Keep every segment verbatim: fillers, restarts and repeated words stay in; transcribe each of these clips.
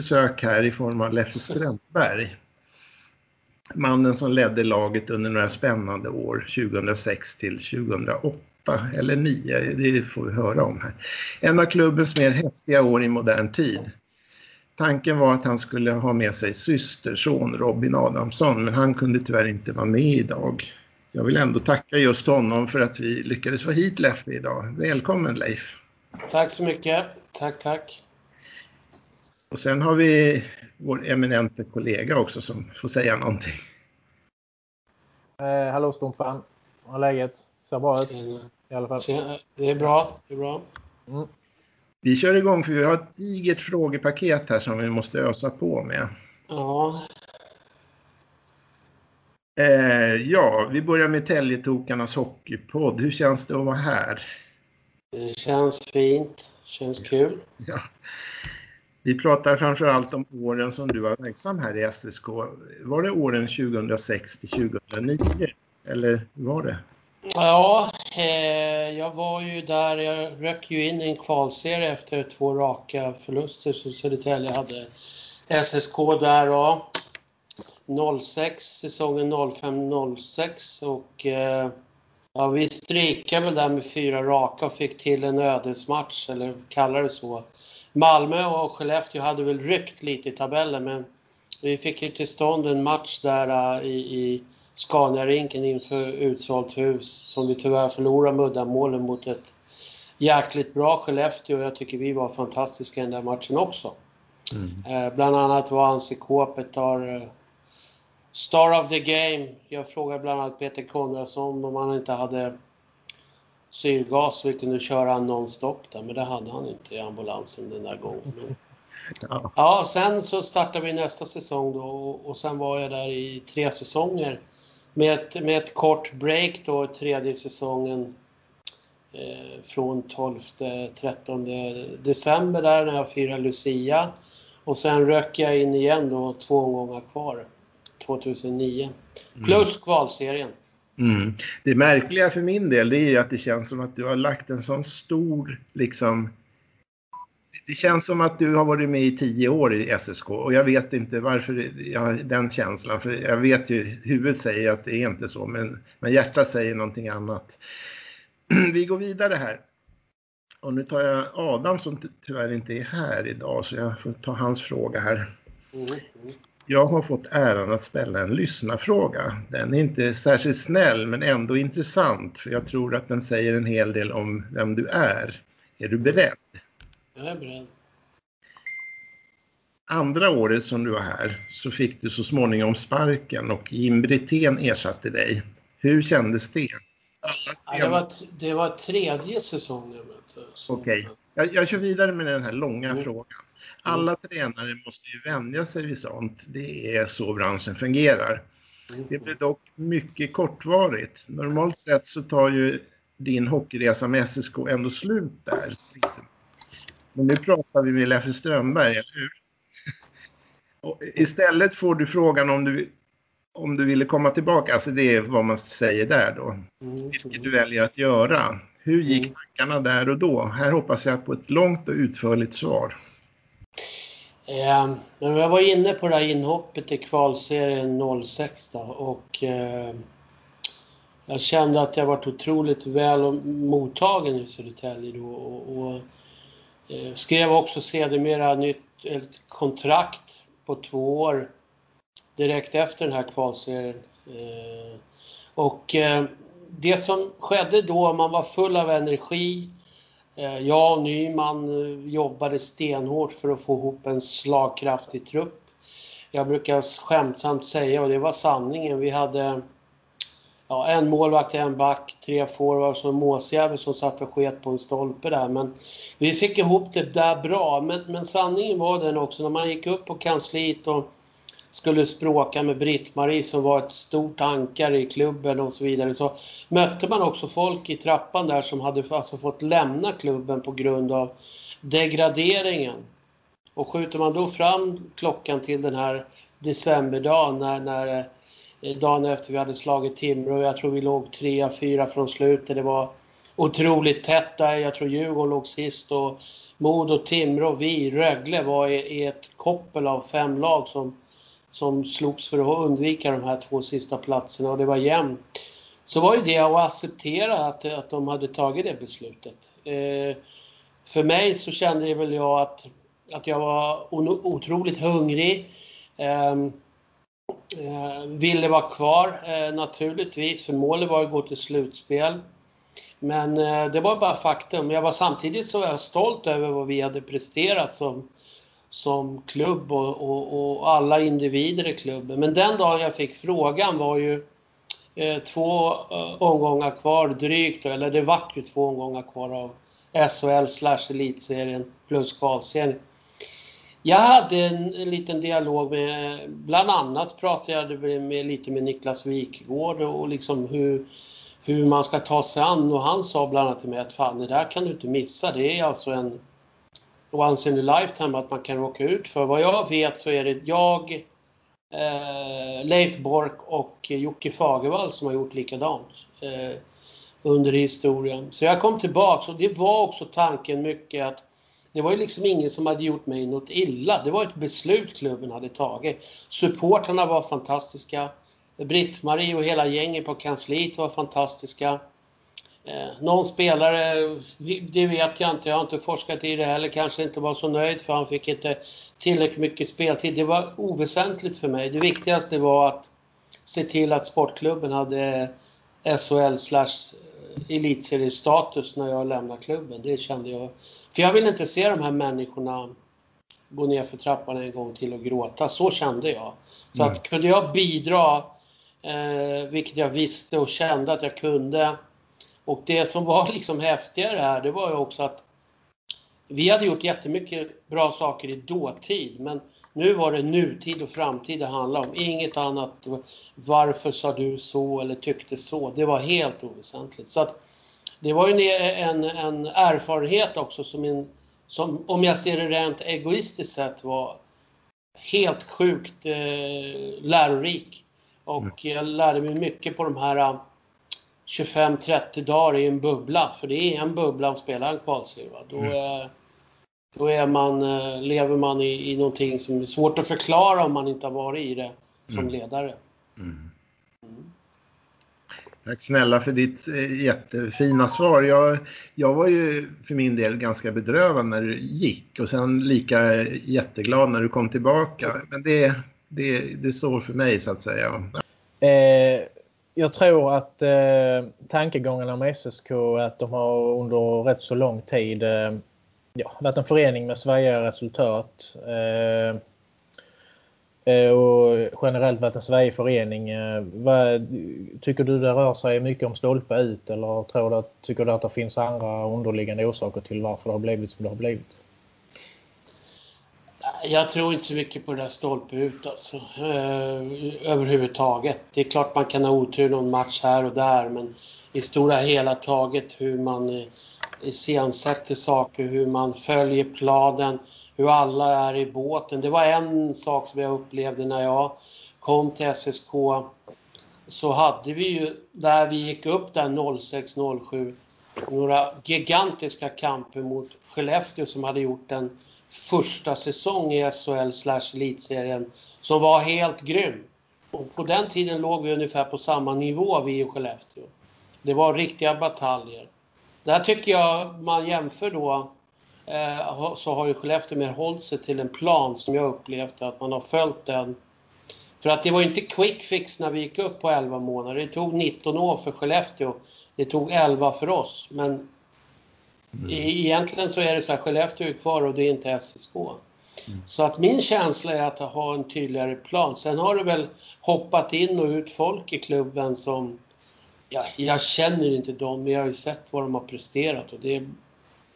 besök här i form av Leif Strömberg. Mannen som ledde laget under några spännande år tjugohundrasex till tjugohundraåtta eller nio, det får vi höra om här. En av klubbens mer häftiga år i modern tid. Tanken var att han skulle ha med sig systerson Robin Adamsson, men han kunde tyvärr inte vara med idag. Jag vill ändå tacka just honom för att vi lyckades få hit Leif idag. Välkommen Leif. Tack så mycket. Tack, tack. Och sen har vi vår eminente kollega också som får säga någonting. Eh, hallå Stompan. Hur är läget? Ser bra ut i alla fall. Det är bra. Det är bra. Mm. Vi kör igång för vi har ett digert frågepaket här som vi måste ösa på med. Ja. Eh, ja, vi börjar med Telgetokarnas hockeypodd. Hur känns det att vara här? Det känns fint. Känns kul. Ja. Vi pratar framförallt om åren som du var verksam här i S S K. Var det åren tjugohundrasex till tjugohundranio? Eller var det? Ja, eh, jag var ju där. Jag rök ju in i en kvalserie efter två raka förluster som Södertälje hade. S S K där då. noll sex, säsongen noll fem noll sex och eh, ja, vi strikade väl där med fyra raka och fick till en ödesmatch, eller kallar det så. Malmö och Skellefteå hade väl ryckt lite i tabellen, men vi fick ju till stånd en match där uh, i, i Skåne Ringen inför utsålt hus som vi tyvärr förlorade muddamålen mot ett jäkligt bra Skellefteå, och jag tycker vi var fantastiska i den där matchen också. Mm. Uh, bland annat var Hans i Kåpet där, uh, star of the game. Jag frågade bland annat Peter Konradsson om han inte hade syrgas så vi kunde köra nonstop där, men det hade han inte i ambulansen den där gången. Ja. Ja, sen så startade vi nästa säsong då, och sen var jag där i tre säsonger med ett, med ett kort break då, tredje säsongen eh, från tolfte till trettonde december där när jag firade Lucia, och sen rök jag in igen då två gånger kvar tjugohundranio plus mm. kvalserien. Mm. Det märkliga för min del det är ju att det känns som att du har lagt en sån stor liksom, det känns som att du har varit med i tio år i S S K, och jag vet inte varför jag har den känslan, för jag vet ju huvudet säger att det är inte så, men, men hjärtat säger någonting annat. Vi går vidare här. Och nu tar jag Adam som ty- tyvärr inte är här idag, så jag får ta hans fråga här. Mm. Jag har fått äran att ställa en lyssnarfråga. Den är inte särskilt snäll men ändå intressant, för jag tror att den säger en hel del om vem du är. Är du beredd? Jag är beredd. Andra året som du var här så fick du så småningom sparken och Jim Brithén ersatte dig. Hur kändes det? Ja, det, var t- det var tredje säsongen. Okej, okay. jag, jag kör vidare med den här långa mm. frågan. Alla tränare måste ju vänja sig vid sånt. Det är så branschen fungerar. Det blir dock mycket kortvarigt. Normalt sett så tar ju din hockeyresa med S S K ändå slut där. Men nu pratar vi med Leif Strömberg, eller hur? Och istället får du frågan om du, om du ville komma tillbaka. Alltså det är vad man säger där då. Vilket du väljer att göra. Hur gick tankarna där och då? Här hoppas jag på ett långt och utförligt svar. Eh, men jag var inne på det här inhoppet i kvalserien noll sex då, och eh, jag kände att jag varit otroligt väl mottagen i Södertälje då, och, och eh, skrev också sedermera nytt, ett kontrakt på två år direkt efter den här kvalserien. Eh, och eh, det som skedde då, man var full av energi. Jag och Nyman jobbade stenhårt för att få ihop en slagkraftig trupp. Jag brukar skämtsamt säga, och det var sanningen, vi hade ja, en målvakt, en back, tre forwards och en måsjävel som satt och sket på en stolpe där. Men vi fick ihop det där bra, men, men sanningen var den också. När man gick upp på kansliet och skulle språka med Britt-Marie som var ett stort ankare i klubben och så vidare, så mötte man också folk i trappan där som hade alltså fått lämna klubben på grund av degraderingen. Och skjuter man då fram klockan till den här decemberdagen när, när dagen efter vi hade slagit Timrå, jag tror vi låg tre fyra från slutet, det var otroligt tätt där, jag tror Djurgården låg sist och Mod och Timrå, vi, Rögle var i ett koppel av fem lag som, som slogs för att undvika de här två sista platserna, och det var jämnt. Så var ju det att acceptera att, att de hade tagit det beslutet. Eh, för mig så kände jag väl jag att, att jag var on- otroligt hungrig. Eh, eh, ville vara kvar eh, naturligtvis, för målet var att gå till slutspel. Men eh, det var bara faktum. Jag var samtidigt så jag stolt över vad vi hade presterat som, som klubb och, och, och alla individer i klubben. Men den dagen jag fick frågan var ju eh, två eh, omgångar kvar drygt. Eller det var ju två omgångar kvar av S H L slash elitserien plus kvalserien. Jag hade en liten dialog med, bland annat pratade jag med, med, lite med Niklas Wikgård och, och liksom hur... hur man ska ta sig an, och han sa bland annat till mig att fan, det där kan du inte missa. Det är alltså en once in a lifetime att man kan råka ut för. Vad jag vet så är det jag, eh, Leif Bork och Jocke Fagervall som har gjort likadant eh, under historien. Så jag kom tillbaka, och det var också tanken mycket att det var ju liksom ingen som hade gjort mig något illa. Det var ett beslut klubben hade tagit. Supportarna var fantastiska. Britt-Marie och hela gänget på kansliet var fantastiska. Eh, någon spelare, det vet jag inte, jag har inte forskat i det heller, kanske inte var så nöjd för han fick inte tillräckligt mycket speltid. Det var oväsentligt för mig. Det viktigaste var att se till att sportklubben hade S H L slash elitseriestatus när jag lämnade klubben. Det kände jag. För jag ville inte se de här människorna gå ner för trappan en gång till och gråta. Så kände jag. Så att kunde jag bidra, Eh, vilket jag visste och kände att jag kunde. Och det som var liksom häftigare här, det var ju också att vi hade gjort jättemycket bra saker i dåtid, men nu var det nutid och framtid det handlade om. Inget annat varför sa du så eller tyckte så. Det var helt oväsentligt. Så att det var ju en, en erfarenhet också som, en, som om jag ser det rent egoistiskt sett var helt sjukt eh, lärorik. Och jag lärde mig mycket på de här tjugofem trettio dagar i en bubbla. För det är en bubbla att spela en kvalserie. Då, mm. då är man, lever man i, i någonting som är svårt att förklara om man inte har varit i det som mm. ledare. Mm. Mm. Tack snälla för ditt jättefina svar. Jag, jag var ju för min del ganska bedrövad när du gick. Och sen lika jätteglad när du kom tillbaka. Men det Det, det står för mig så att säga. Eh, jag tror att eh, tankegångarna om S S K, att de har under rätt så lång tid eh, ja, varit en förening med svajiga resultat. Eh, eh, och generellt varit en svajig förening. Eh, vad, tycker du det rör sig mycket om stolpa ut? Eller tror du att, tycker du att det finns andra underliggande orsaker till varför det har blivit som det har blivit? Jag tror inte så mycket på det där stolpe ut alltså, eh, överhuvudtaget. Det är klart man kan ha otur någon match här och där, men i stora hela taget hur man iscensätter saker, hur man följer planen, hur alla är i båten. Det var en sak som jag upplevde när jag kom till S S K, så hade vi ju, där vi gick upp där noll sex noll sju, några gigantiska kamper mot Skellefteå som hade gjort en första säsong i S H L slash elitserien som var helt grym. Och på den tiden låg vi ungefär på samma nivå vi i Skellefteå. Det var riktiga bataljer. Där tycker jag man jämför då, eh, så har ju Skellefteå mer hållit sig till en plan som jag upplevde att man har följt den. För att det var inte quick fix när vi gick upp på elva månader. Det tog nitton år för Skellefteå. Det tog elva för oss. Men Mm. egentligen så är det så här, Skellefteå är kvar och det är inte S S K. Mm. Så att min känsla är att ha en tydligare plan. Sen har det väl hoppat in och ut folk i klubben som, ja, jag känner inte dem, men jag har ju sett vad de har presterat. Och det,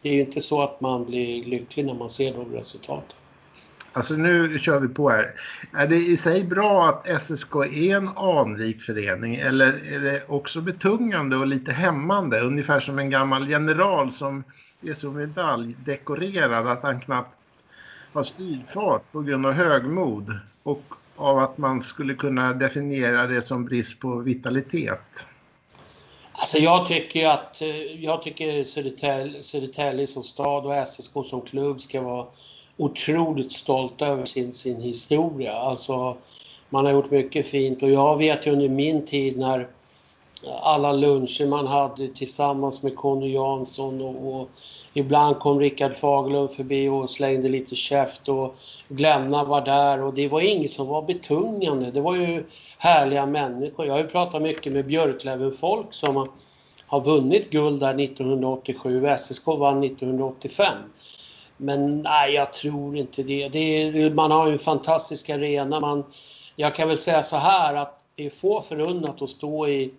det är ju inte så att man blir lycklig när man ser de resultaten. Alltså nu kör vi på här. Är det i sig bra att S S K är en anrik förening, eller är det också betungande och lite hämmande? Ungefär som en gammal general som är så medaljdekorerad att han knappt har styrfart på grund av högmod och av att man skulle kunna definiera det som brist på vitalitet. Alltså jag tycker att jag tycker Södertälje, Södertälje som stad och S S K som klubb ska vara otroligt stolta över sin, sin historia. Alltså man har gjort mycket fint, och jag vet ju under min tid när alla luncher man hade tillsammans med Conny Jansson och, och ibland kom Rickard Fagerlund förbi och slängde lite käft, och Glänna var där, och det var inget som var betungande. Det var ju härliga människor. Jag har ju pratat mycket med Björklövens folk som har vunnit guld där nittonhundraåttiosju. S S K vann nittonhundraåttiofem. Men nej, jag tror inte det. det är, man har ju en fantastisk arena. Man, jag kan väl säga så här att det är få förunnat att stå i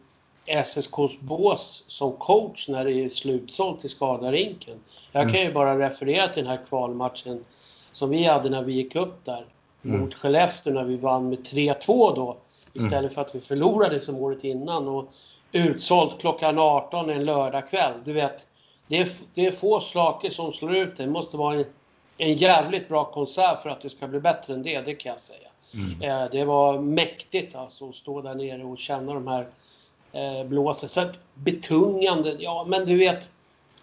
S S K:s bås som coach när det är slutsålt i skadarinken. Jag kan ju bara referera till den här kvalmatchen som vi hade när vi gick upp där mm. mot Skellefteå, när vi vann med tre två då istället mm. för att vi förlorade som året innan, och utsålt klockan arton en lördagkväll. Du vet, det är, det är få slaker som slår ut. Det måste vara en, en jävligt bra konsert för att det ska bli bättre än det, det kan jag säga. Mm. Det var mäktigt alltså att stå där nere och känna de här blåser. Så betungande, ja, men du vet,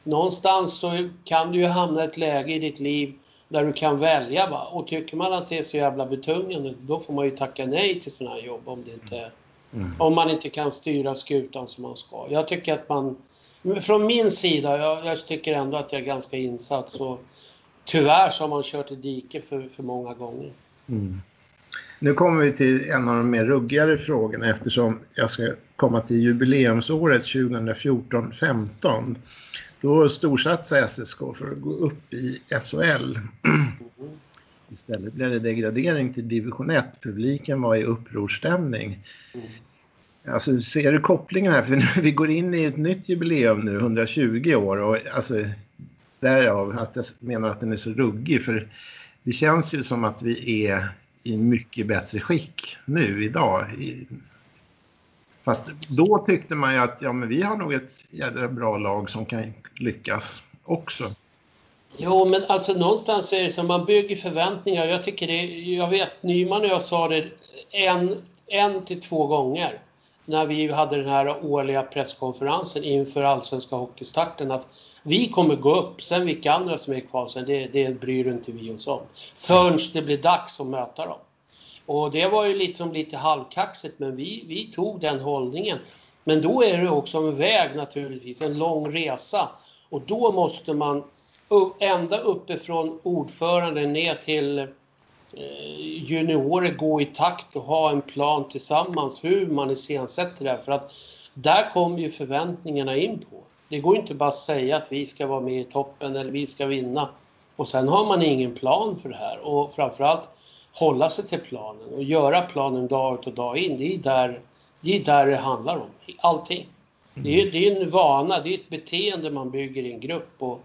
någonstans så kan du ju hamna i ett läge i ditt liv där du kan välja, va? Och tycker man att det är så jävla betungande, då får man ju tacka nej till sådana här jobb om, det inte, mm. om man inte kan styra skutan som man ska. Jag tycker att man, från min sida, jag, jag tycker ändå att jag är ganska insatt, så tyvärr så har man kört i dike för, för många gånger. Mm. Nu kommer vi till en av de mer ruggigare frågorna, eftersom jag ska komma till jubileumsåret tjugofjorton femton. Då storsatsade S S K för att gå upp i S H L. Istället blev det degradering till division ett. Publiken var i upprorstämning. Alltså, ser du kopplingen här? För nu, vi går in i ett nytt jubileum nu, hundratjugo år. Och alltså, därav att jag menar att den är så ruggig. För det känns ju som att vi är i mycket bättre skick nu idag. Fast då tyckte man ju att ja, men vi har nog ett jädra bra lag som kan lyckas också. Jo, men alltså någonstans är det som man bygger förväntningar. Jag tycker det, jag vet Nyman och jag sa det en, en till två gånger när vi hade den här årliga presskonferensen inför allsvenska hockeystarten, att vi kommer gå upp, sen vilka andra som är kvar, sen det, det bryr inte vi oss om. Förrän det blir dags att möta dem. Och det var ju liksom lite halvkaxigt, men vi, vi tog den hållningen. Men då är det också en väg naturligtvis, en lång resa. Och då måste man ända uppifrån ordföranden ner till juniorer gå i takt och ha en plan tillsammans hur man iscensätter det här. För att där kommer ju förväntningarna in på. Det går inte bara att säga att vi ska vara med i toppen eller vi ska vinna. Och sen har man ingen plan för det här. Och framförallt hålla sig till planen och göra planen dag ut och dag in. Det är där det, är där det handlar om. Allting. Det är, det är en vana, det är ett beteende man bygger i en grupp. Och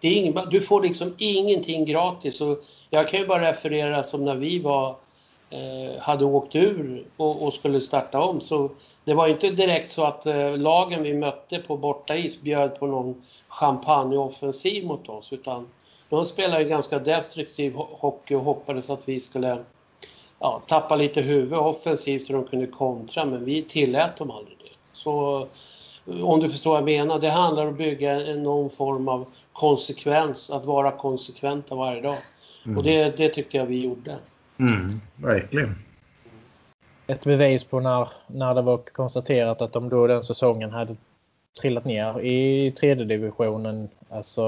det är ingen, du får liksom ingenting gratis. Och jag kan ju bara referera som när vi var... hade åkt ur och, och skulle starta om, så det var inte direkt så att eh, lagen vi mötte på bortais bjöd på någon champagneoffensiv mot oss, utan de spelade ju ganska destruktiv hockey och hoppades att vi skulle ja, tappa lite huvud offensivt så de kunde kontra, men vi tillät dem aldrig det. Så om du förstår vad jag menar, det handlar om att bygga någon form av konsekvens, att vara konsekventa varje dag mm. och det, det tycker jag vi gjorde. Mm, verkligen. Ett bevis på när, när det var konstaterat att de då den säsongen hade trillat ner i tredje divisionen. Alltså,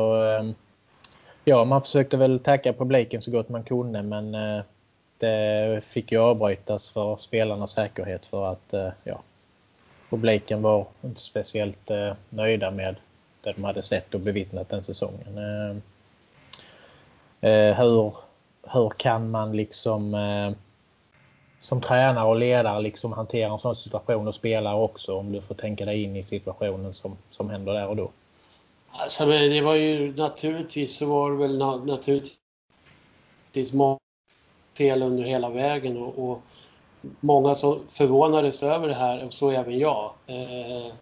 ja, man försökte väl tacka publiken så gott man kunde, men det fick ju avbrytas för spelarnas säkerhet, för att ja, publiken var inte speciellt nöjda med det de hade sett och bevittnat den säsongen. Hur... Hur kan man liksom eh, som tränare och ledare liksom hantera en sån situation, och spelare också, om du får tänka dig in i situationen som, som händer där och då? Alltså, det var ju naturligtvis så var det väl naturligtvis många fel under hela vägen, och, och många som förvånades över det här, och så även jag. Eh,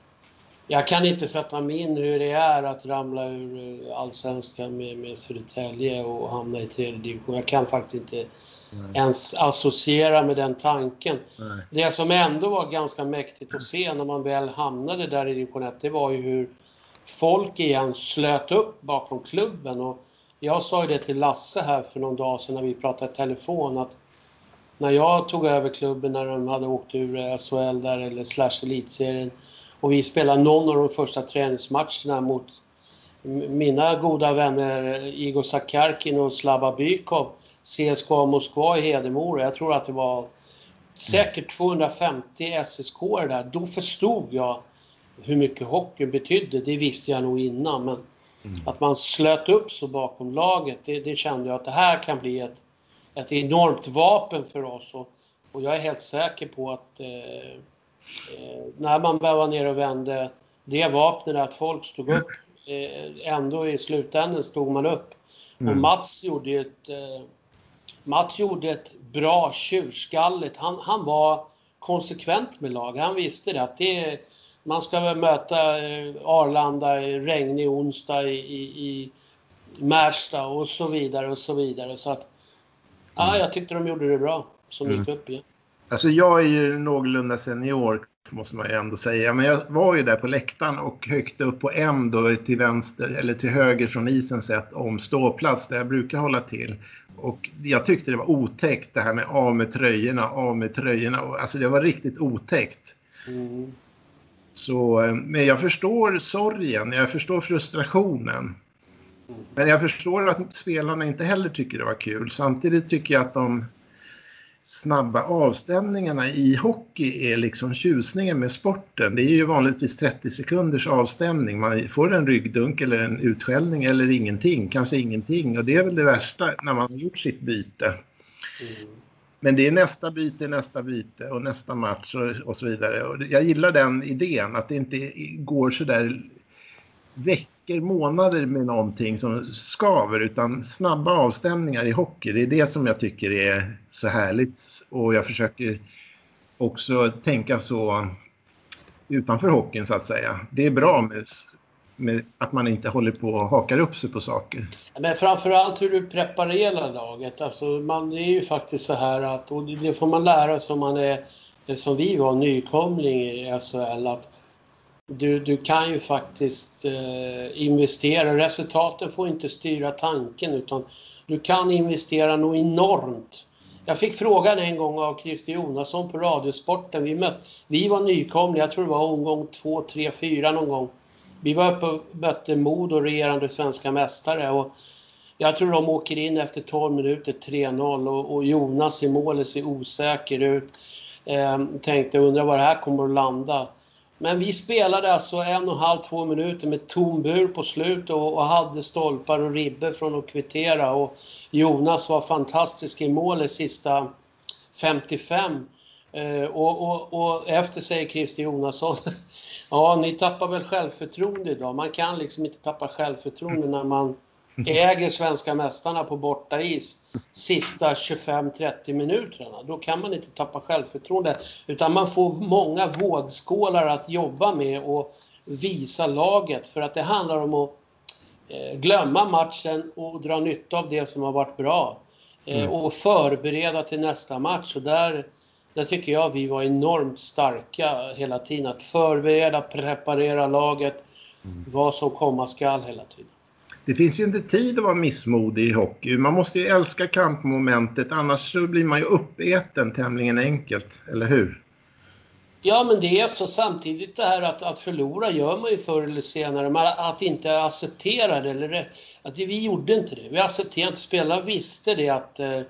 jag kan inte sätta mig in hur det är att ramla ur allsvenskan med, med Södertälje och hamna i tredje division. Jag kan faktiskt inte Nej. ens associera med den tanken. Nej. Det som ändå var ganska mäktigt att se när man väl hamnade där i division ett, det var ju hur folk igen slöt upp bakom klubben. Och jag sa ju det till Lasse här för någon dag sedan när vi pratade i telefon, att när jag tog över klubben när de hade åkt ur S H L där, eller slash elitserien, och vi spelade någon av de första träningsmatcherna mot mina goda vänner Igor Sakarkin och Slava Bykov, C S K A Moskva i Hedemora. Jag tror att det var säkert tvåhundrafemtio S S K-er där. Då förstod jag hur mycket hockey betydde. Det visste jag nog innan. Men mm. att man slöt upp så bakom laget, det, det kände jag att det här kan bli ett, ett enormt vapen för oss. Och, och jag är helt säker på att eh, eh, när man var ner och vände det vapnet, att folk stod upp, eh, ändå i slutändan stod man upp. Mm. Och Mats gjorde ett... Eh, Mats gjorde ett bra tjurskalligt. Han, han var konsekvent med lag. Han visste det, att det, man ska väl möta Arlanda i regn i onsdag, i, i, i Märsta och så vidare och så vidare. Så att, ja, jag tyckte de gjorde det bra som mm. gick upp igen. Alltså jag är ju någorlunda senior, måste man ju ändå säga. Men jag var ju där på läktaren och högt upp på M då, till vänster eller till höger från isen sett om ståplats där jag brukar hålla till. Och jag tyckte det var otäckt det här med av med tröjorna, av med tröjorna. Alltså det var riktigt otäckt. Mm. Så, men jag förstår sorgen, jag förstår frustrationen. Mm. Men jag förstår att spelarna inte heller tycker det var kul. Samtidigt tycker jag att de snabba avstämningarna i hockey är liksom tjusningen med sporten. Det är ju vanligtvis trettio sekunders avstämning. Man får en ryggdunk eller en utskällning eller ingenting. Kanske ingenting. Och det är väl det värsta när man har gjort sitt byte. Mm. Men det är nästa byte, nästa byte och nästa match och, och så vidare. Och jag gillar den idén att det inte går så där veckor, månader med någonting som skaver, utan snabba avstämningar i hockey. Det är det som jag tycker är så härligt, och jag försöker också tänka så utanför hockeyn så att säga. Det är bra med, med att man inte håller på och hakar upp sig på saker. Men framförallt hur du preparerar laget. Alltså man är ju faktiskt så här att, och det får man lära sig om man är, som vi var, nykomling i S H L, att Du, du kan ju faktiskt eh, investera. Resultaten får inte styra tanken, utan du kan investera något enormt. Jag fick frågan en gång av Christer Jonasson på Radiosporten. Vi mötte, vi var nykomliga, jag tror det var omgång två, tre, fyra någon gång. Vi var uppe och mötte Mod och regerande svenska mästare. Och jag tror de åker in efter tolv minuter tre noll, och, och Jonas i målet ser osäker ut. Eh, tänkte, undra var det här kommer att landa. Men vi spelade alltså en och en halv, två minuter med tom bur på slut, och, och hade stolpar och ribber från att kvittera. Och Jonas var fantastisk i målet sista femtiofem. Eh, och, och, och efter säger Christer Jonasson, ja, ni tappar väl självförtroende idag. Man kan liksom inte tappa självförtroende när man äger svenska mästarna på borta is sista tjugofem trettio minuterna. Då kan man inte tappa självförtroende, utan man får många vågskålar att jobba med och visa laget. För att det handlar om att glömma matchen och dra nytta av det som har varit bra mm. och förbereda till nästa match. Och där, där tycker jag vi var enormt starka hela tiden, att förbereda, preparera laget, mm. vad som komma skall hela tiden. Det finns ju inte tid att vara missmodig i hockey. Man måste ju älska kampmomentet, annars så blir man ju uppäten tämligen enkelt, eller hur? Ja, men det är så samtidigt det här att, att förlora gör man ju förr eller senare. Man, att inte acceptera det, eller att vi gjorde inte det. Vi accepterade inte, spelarna visste det att eh,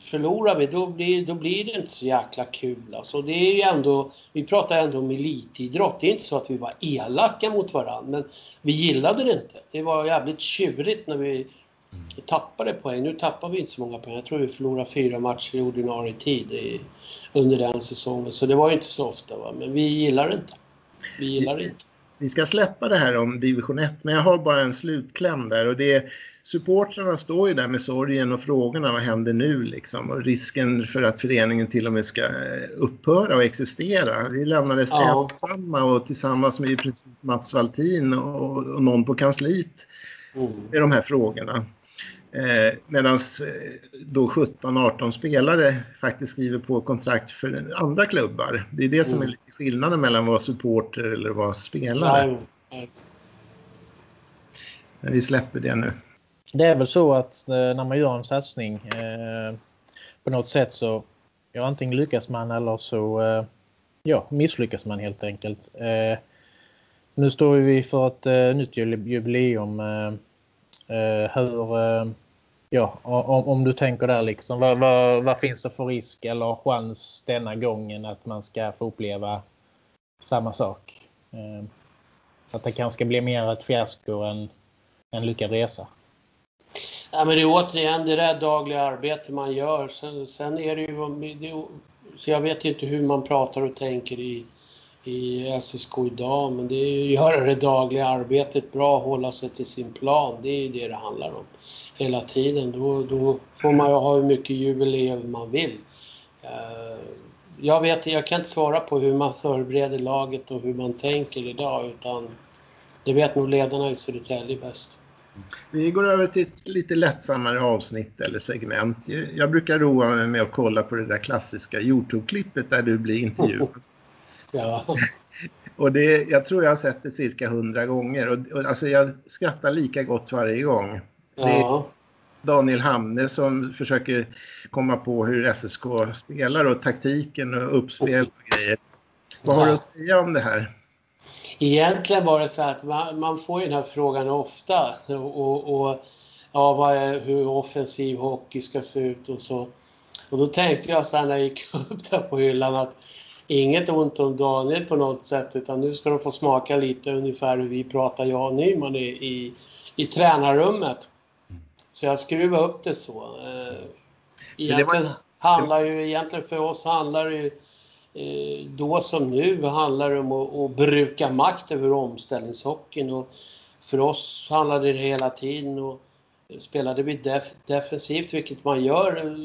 förlorar vi, då blir, då blir det inte så jäkla kul. Alltså, det är ju ändå, vi pratar ändå om elitidrott. Det är inte så att vi var elaka mot varandra, men vi gillade det inte. Det var jävligt tjurigt när vi tappade poäng. Nu tappar vi inte så många poäng. Jag tror vi förlorade fyra matcher i ordinarie tid i, under den säsongen. Så det var ju inte så ofta, va? Men vi gillar det inte. Vi gillar det inte. Vi ska släppa det här om division ett, men jag har bara en slutkläm där, och det är, supportrarna står ju där med sorgen och frågorna, vad händer nu liksom, och risken för att föreningen till och med ska upphöra och existera. Vi lämnades ja. ensamma och tillsammans med i princip Mats Valtin och, och någon på kansliet med mm. de här frågorna. Eh, Medan då sjutton arton spelare faktiskt skriver på kontrakt för andra klubbar. Det är det som är lite skillnaden mellan vad supporter eller vad spelare. Nej. Men vi släpper det nu. Det är väl så att när man gör en satsning eh, på något sätt så ja, antingen lyckas man eller så eh, ja, misslyckas man helt enkelt. Eh, nu står vi för ett eh, nytt jubileum. Eh, eh, hur, eh, ja, om, om du tänker där liksom, vad, vad, vad finns det för risk eller chans denna gången att man ska få uppleva samma sak? Eh, att det kanske ska bli mer ett fiasko än en lyckad resa. Ja, men det är återigen det där dagliga arbete man gör. Sen, sen är det ju... Så jag vet inte hur man pratar och tänker i, i S S K idag. Men det är ju att göra det dagliga arbetet bra. Hålla sig till sin plan. Det är ju det det handlar om hela tiden. Då, då får man ju ha hur mycket jubileum man vill. Jag vet, jag kan inte svara på hur man förbereder laget och hur man tänker idag. Utan det vet nog ledarna i Södertälje bäst. Vi går över till ett lite lättsammare avsnitt eller segment. Jag brukar roa mig med att kolla på det där klassiska YouTube-klippet där du blir intervjuad. Ja. Och det, jag tror jag har sett det cirka hundra gånger. Och, och, alltså jag skrattar lika gott varje gång. Ja. Det är Daniel Hamne som försöker komma på hur S S K spelar och taktiken och uppspel och grejer. Vad har du att säga om det här? Egentligen var det så att man, man får ju den här frågan ofta och, och, och ja, vad är, hur offensiv hockey ska se ut och så. Och då tänkte jag så här när jag gick upp där på hyllan att inget ont om Daniel på något sätt, utan nu ska de få smaka lite ungefär hur vi pratar, jag och Nyman i, i, i tränarrummet. Så jag skruvade upp det så. Egentligen handlar ju, egentligen för oss handlar det ju då som nu handlar det om att, att bruka makt över omställningshockeyn, och för oss handlade det hela tiden och spelade vi def- defensivt, vilket man gör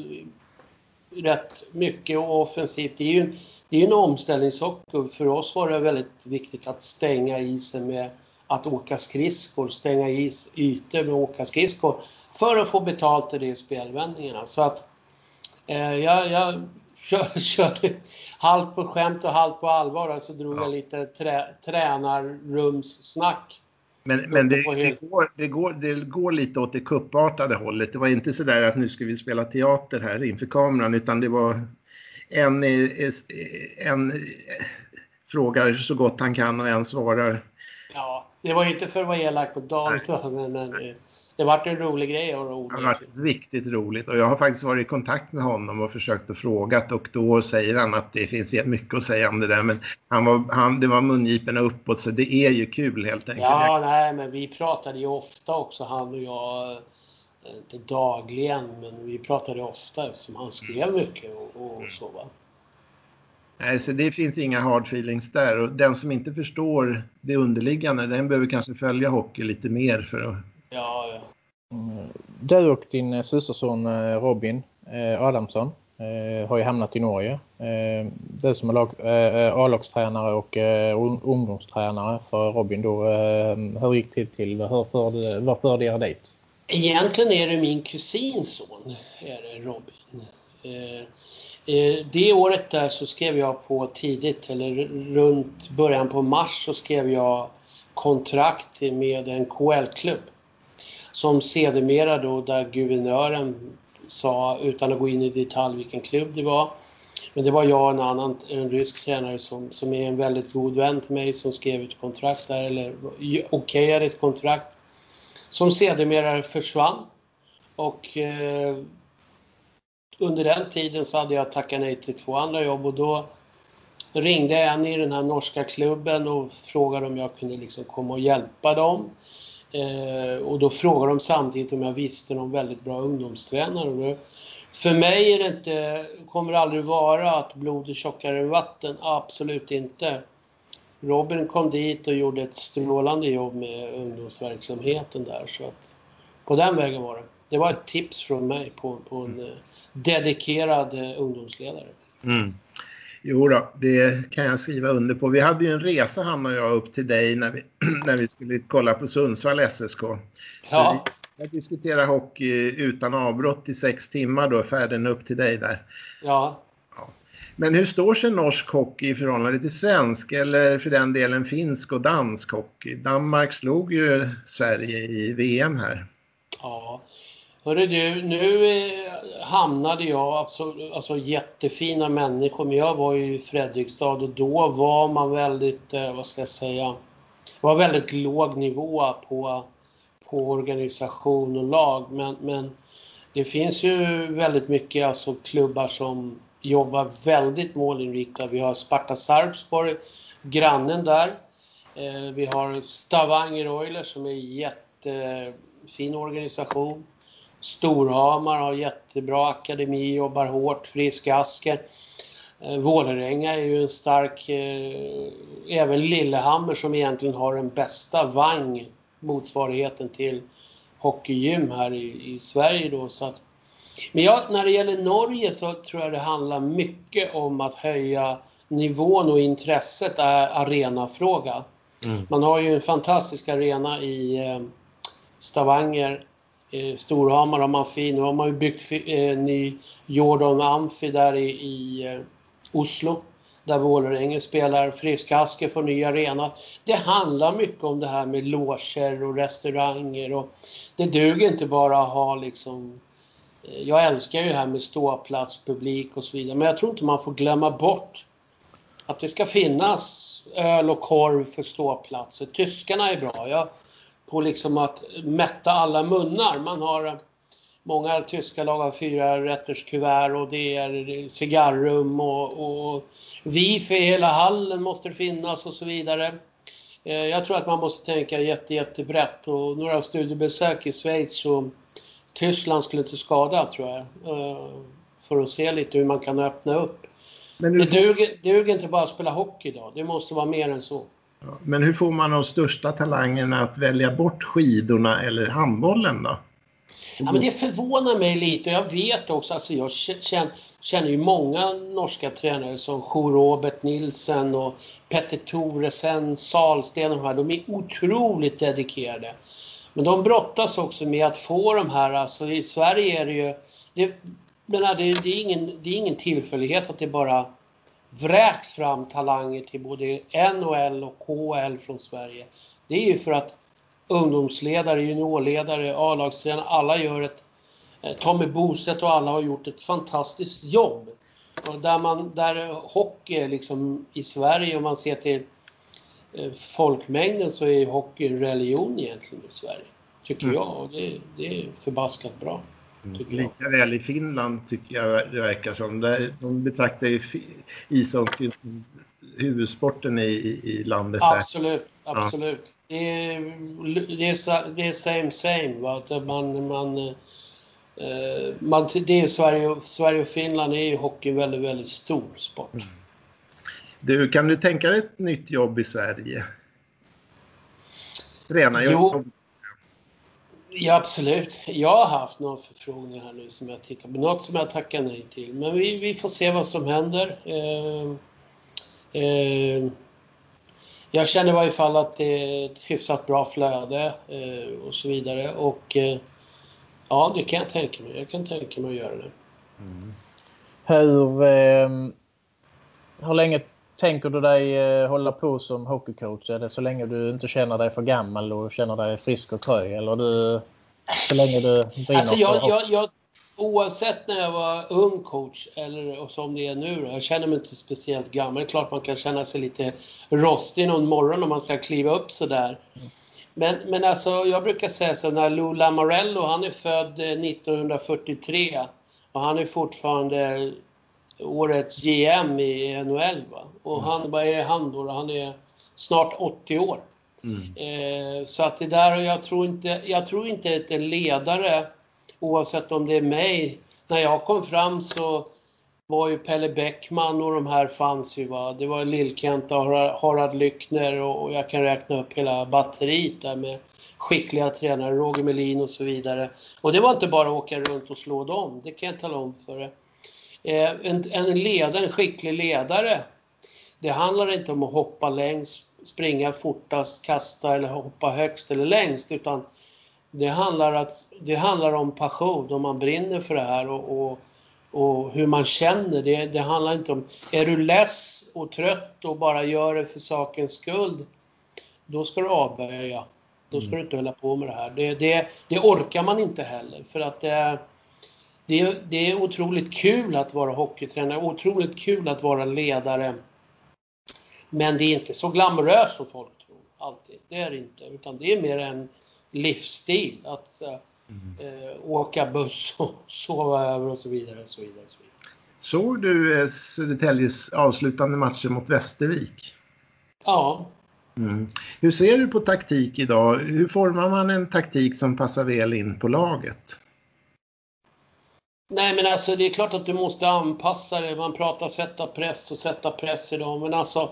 rätt mycket, och offensivt. Det är ju det är en omställningshockey. För oss var det väldigt viktigt att stänga isen med att åka skridskor, stänga is ytor med att åka skridskor för att få betalt i de spelvändningarna. Så att eh, jag, jag Kör, körde halvt på skämt och halvt på allvar. Så alltså drog ja. jag lite trä, tränarrumssnack. Men, men det, det, går, det, går, det går lite åt det kuppartade hållet. Det var inte så där att nu ska vi spela teater här inför kameran. Utan det var en, en, en frågar så gott han kan och en svarar. Ja, det var ju inte för att vara elak på dagen. Men, men det var en rolig grej. Och rolig. Det har varit riktigt roligt. Och jag har faktiskt varit i kontakt med honom och försökt att fråga. Och då säger han att det finns mycket att säga om det där. Men han var, han, det var mungiporna uppåt. Så det är ju kul helt enkelt. Ja, nej, men vi pratade ju ofta också. Han och jag, inte dagligen, men vi pratade ofta eftersom han skrev mycket och, och så va. Nej, så det finns inga hard feelings där. Och den som inte förstår det underliggande, den behöver kanske följa hockey lite mer för att... Ja, ja. Du och din systerson Robin Adamsson har ju hamnat i Norge. Du som är A-lagstränare och ungdomstränare för Robin då, hur gick det till? Vad förde er dit? Egentligen är det min kusinson, är det Robin. Det året där så skrev jag på tidigt, eller runt början på mars så skrev jag kontrakt med en K L-klubb. Som sedermera då, där guvernören sa, utan att gå in i detalj vilken klubb det var. Men det var jag och en annan, en rysk tränare som, som är en väldigt god vän till mig, som skrev ett kontrakt där, eller okejade ett kontrakt. Som sedermera försvann. Och eh, under den tiden så hade jag tackat nej till två andra jobb. Och då ringde jag en i den här norska klubben och frågade om jag kunde liksom komma och hjälpa dem. Eh, och då frågar de samtidigt om jag visste någon väldigt bra ungdomstränare. För mig är det inte, kommer det aldrig vara att blod är tjockare än vatten, absolut inte. Robin kom dit och gjorde ett strålande jobb med ungdomsverksamheten där, så att på den vägen var det. Det var ett tips från mig på, på en mm. dedikerad ungdomsledare. Mm. Jo då, det kan jag skriva under på. Vi hade ju en resa, Hanna och jag, upp till dig när vi, när vi skulle kolla på Sundsvall S S K. Så ja. Jag diskuterar hockey utan avbrott i sex timmar, då är färden upp till dig där. Ja. Ja. Men hur står sig norsk hockey i förhållande till svensk, eller för den delen finsk och dansk hockey? Danmark slog ju Sverige i V M här. Ja. Hörru du, nu hamnade jag, alltså, alltså jättefina människor, men jag var ju i Fredrikstad och då var man väldigt, vad ska jag säga, var väldigt låg nivå på, på organisation och lag. Men, men det finns ju väldigt mycket alltså, klubbar som jobbar väldigt målinriktade. Vi har Sparta Sarpsborg, grannen där. Vi har Stavanger Oilers som är en jättefin organisation. Storhamar har jättebra akademi, jobbar hårt, Frisk Asker. Vålerenga är ju en stark, eh, även Lillehammer som egentligen har den bästa vang motsvarigheten till hockeygym här i, i Sverige då. Så att, men ja, när det gäller Norge så tror jag det handlar mycket om att höja nivån och intresset är arenafråga. Mm. Man har ju en fantastisk arena i eh, Stavanger. Storhamar har man fin. Nu har man ju byggt eh, ny Jordan Amfi där i, i eh, Oslo. Där Vålerengen spelar. Frisk Asker får ny arena. Det handlar mycket om det här med loger och restauranger. Och det duger inte bara att ha liksom... Eh, jag älskar ju det här med ståplats, publik och så vidare. Men jag tror inte man får glömma bort att det ska finnas öl och korv för ståplatser. Tyskarna är bra. Jag... på liksom att mätta alla munnar. Man har många tyska lag av fyra rätters kuvert och det är cigarrum och, och wifi i hela hallen måste finnas och så vidare. Jag tror att man måste tänka jätte, jättebrett och några studiebesök i Schweiz och Tyskland skulle inte skada tror jag. För att se lite hur man kan öppna upp. Men hur... Det duger, duger inte bara att spela hockey idag. Det måste vara mer än så. Men hur får man de största talangerna att välja bort skidorna eller handbollen då? Ja, men det förvånar mig lite. Jag vet också, alltså jag känner, känner ju många norska tränare som Robert Nilsen och Petter Thoresen, Salsten, de här, de är otroligt dedikerade. Men de brottas också med att få de här, alltså i Sverige är det ju, det, menar, det, det, är ingen, det är ingen tillfällighet att det bara... vräkt fram talanger till både N H L och K H L från Sverige. Det är ju för att ungdomsledare, juniorledare, A-lagstränare, alla gör ett, Tommy Bostedt och alla har gjort ett fantastiskt jobb. Och där man, där hockey liksom i Sverige, om man ser till folkmängden så är hockey religion egentligen i Sverige, tycker mm. jag. Och det, det är förbaskat bra. Lika väl i Finland tycker jag det verkar som. Där, de betraktar ju ishockey huvudsporten i, i landet. Absolut, där. absolut. Ja. Det, är, det, är, det är same same. Va? Att man, man, eh, man, det är Sverige, Sverige och Finland är ju hockey väldigt, väldigt stor sport. Mm. Du, kan du tänka dig ett nytt jobb i Sverige? Träna jobb. Ja, absolut. Jag har haft några förfrågningar här nu som jag tittar på. Något som jag tackar nej till. Men vi, vi får se vad som händer. Eh, eh, jag känner i varje fall att det är ett hyfsat bra flöde eh, och så vidare. Och eh, ja, det kan jag tänka mig. Jag kan tänka mig att göra det. Mm. Hur, eh, hur länge tänker du dig eh, hålla på som hockeycoach? Är det så länge du inte känner dig för gammal och känner dig frisk och kröj? Eller du, så länge du alltså jag, jag, jag, oavsett när jag var ung coach eller som det är nu, jag känner mig inte speciellt gammal. Det är klart man kan känna sig lite rostig någon morgon om man ska kliva upp sådär. Men, men alltså jag brukar säga så när Lou Lamorello, han är född nittonhundrafyrtiotre och han är fortfarande... årets G M i N H L va? Och mm. han, vad är han då? Han är snart åttio år. Mm. Eh, så att det där, jag tror inte, jag tror inte att en ledare, oavsett om det är mig, när jag kom fram så var ju Pelle Bäckman och de här fanns ju va? Det var Lillkenta och Harald Lyckner och, och jag kan räkna upp hela batteriet där med skickliga tränare, Roger Melin och så vidare. Och det var inte bara att åka runt och slå dem, det kan jag tala om för det. En, en ledare, en skicklig ledare, det handlar inte om att hoppa längst, springa fortast, kasta eller hoppa högst eller längst, utan det handlar, att, det handlar om passion, om man brinner för det här och, och, och hur man känner. Det, det handlar inte om, är du less och trött och bara gör det för sakens skull, då ska du avböja. Då ska mm. du inte hålla på med det här. Det, det, det orkar man inte heller, för att det, det, det är otroligt kul att vara hockeytränare, otroligt kul att vara ledare. Men det är inte så glamoröst som folk tror alltid. Det är det inte, utan det är mer en livsstil att mm. eh, åka buss och sova över och så vidare och så vidare. Och så vidare. Såg du eh, Södertäljes avslutande matcher mot Västervik? Ja. Mm. Hur ser du på taktik idag? Hur formar man en taktik som passar väl in på laget? Nej, men alltså det är klart att du måste anpassa det. Man pratar sätta press och sätta press idag. Men alltså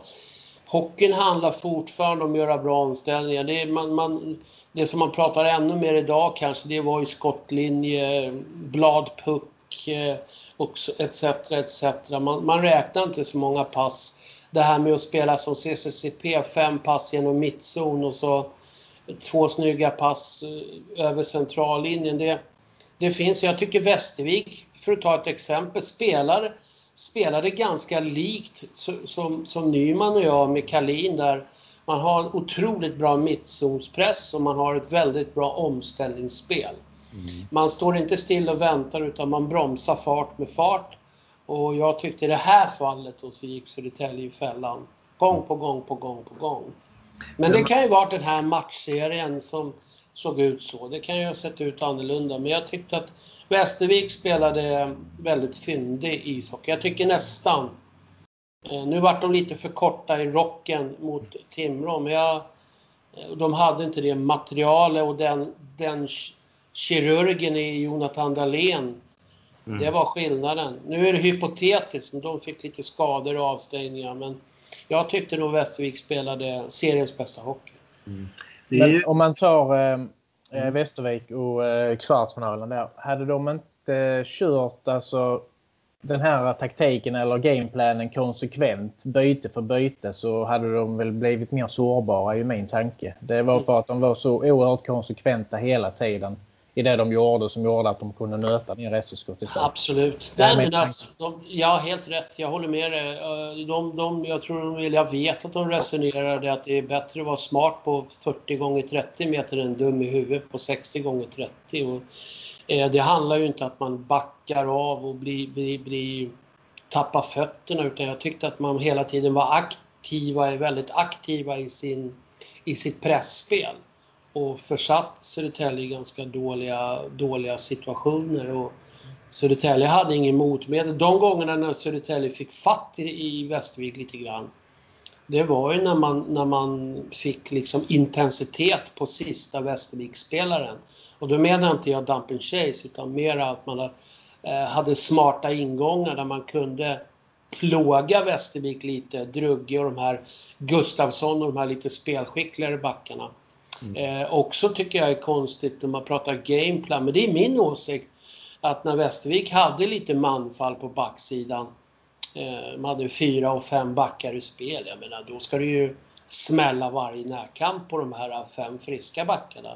hockeyn handlar fortfarande om att göra bra omställningar. Det, är, man, man, det som man pratar ännu mer idag kanske, det var ju skottlinje, bladpuck och et cetera et cetera. Man, man räknar inte så många pass. Det här med att spela som C C C P, fem pass genom mittzon och så två snygga pass över centrallinjen. Det, det finns, jag tycker Västervik, för att ta ett exempel, spelar, spelade ganska likt som, som Nyman och jag med Kalin, där man har en otroligt bra mittzonspress och man har ett väldigt bra omställningsspel. Mm. Man står inte still och väntar, utan man bromsar fart med fart. Och jag tyckte i det här fallet då så gick Södertälje i fällan. Gång på gång på gång på gång. Men det kan ju vara den här matchserien som såg ut så. Det kan ju ha sett ut annorlunda. Men jag tyckte att Västervik spelade väldigt fyndig ishockey. Jag tycker nästan. Nu var de lite för korta i rocken mot Timrå. Men jag, de hade inte det materialet och den, den kirurgen i Jonathan Dahlén. Mm. Det var skillnaden. Nu är det hypotetiskt, men de fick lite skador och avstängningar. Men jag tyckte nog Västervik spelade seriens bästa hockey. Mm. Det är ju... Men om man tar eh, mm. Västervik och eh, kvartsfinalen där. Hade de inte kört alltså, den här taktiken eller gameplanen konsekvent byte för byte, så hade de väl blivit mer sårbara i min tanke. Det var för att de var så oerhört konsekventa hela tiden. I det de gjorde som gjorde att de kunde nöta ner S S K. Absolut. Därmed, alltså, de, ja, helt rätt. Jag håller med dig. De, de, jag, tror de vill, jag vet att de resonerade att det är bättre att vara smart på fyrtio gånger trettio meter än dum i huvudet på sextio gånger trettio. Och, eh, det handlar ju inte att man backar av och blir, blir, blir, tappar fötterna. Utan jag tyckte att man hela tiden var aktiva, väldigt aktiva i, sin, i sitt pressspel. Och försatt Södertälje i ganska dåliga, dåliga situationer. Och Södertälje hade ingen motmedel. De gångerna när Södertälje fick fatt i, i Västervik lite grann. Det var ju när man, när man fick liksom intensitet på sista Västervik-spelaren. Och då menar inte jag dump and chase, utan mer att man eh, hade smarta ingångar där man kunde plåga Västervik lite. Drugge och de här Gustafsson och de här lite spelskickligare backarna. Mm. Eh, också tycker jag är konstigt när man pratar gameplan, men det är min åsikt att när Västervik hade lite manfall på backsidan, eh, man hade fyra och fem backar i spel, jag menar då ska det ju smälla varje närkamp på de här fem friska backarna,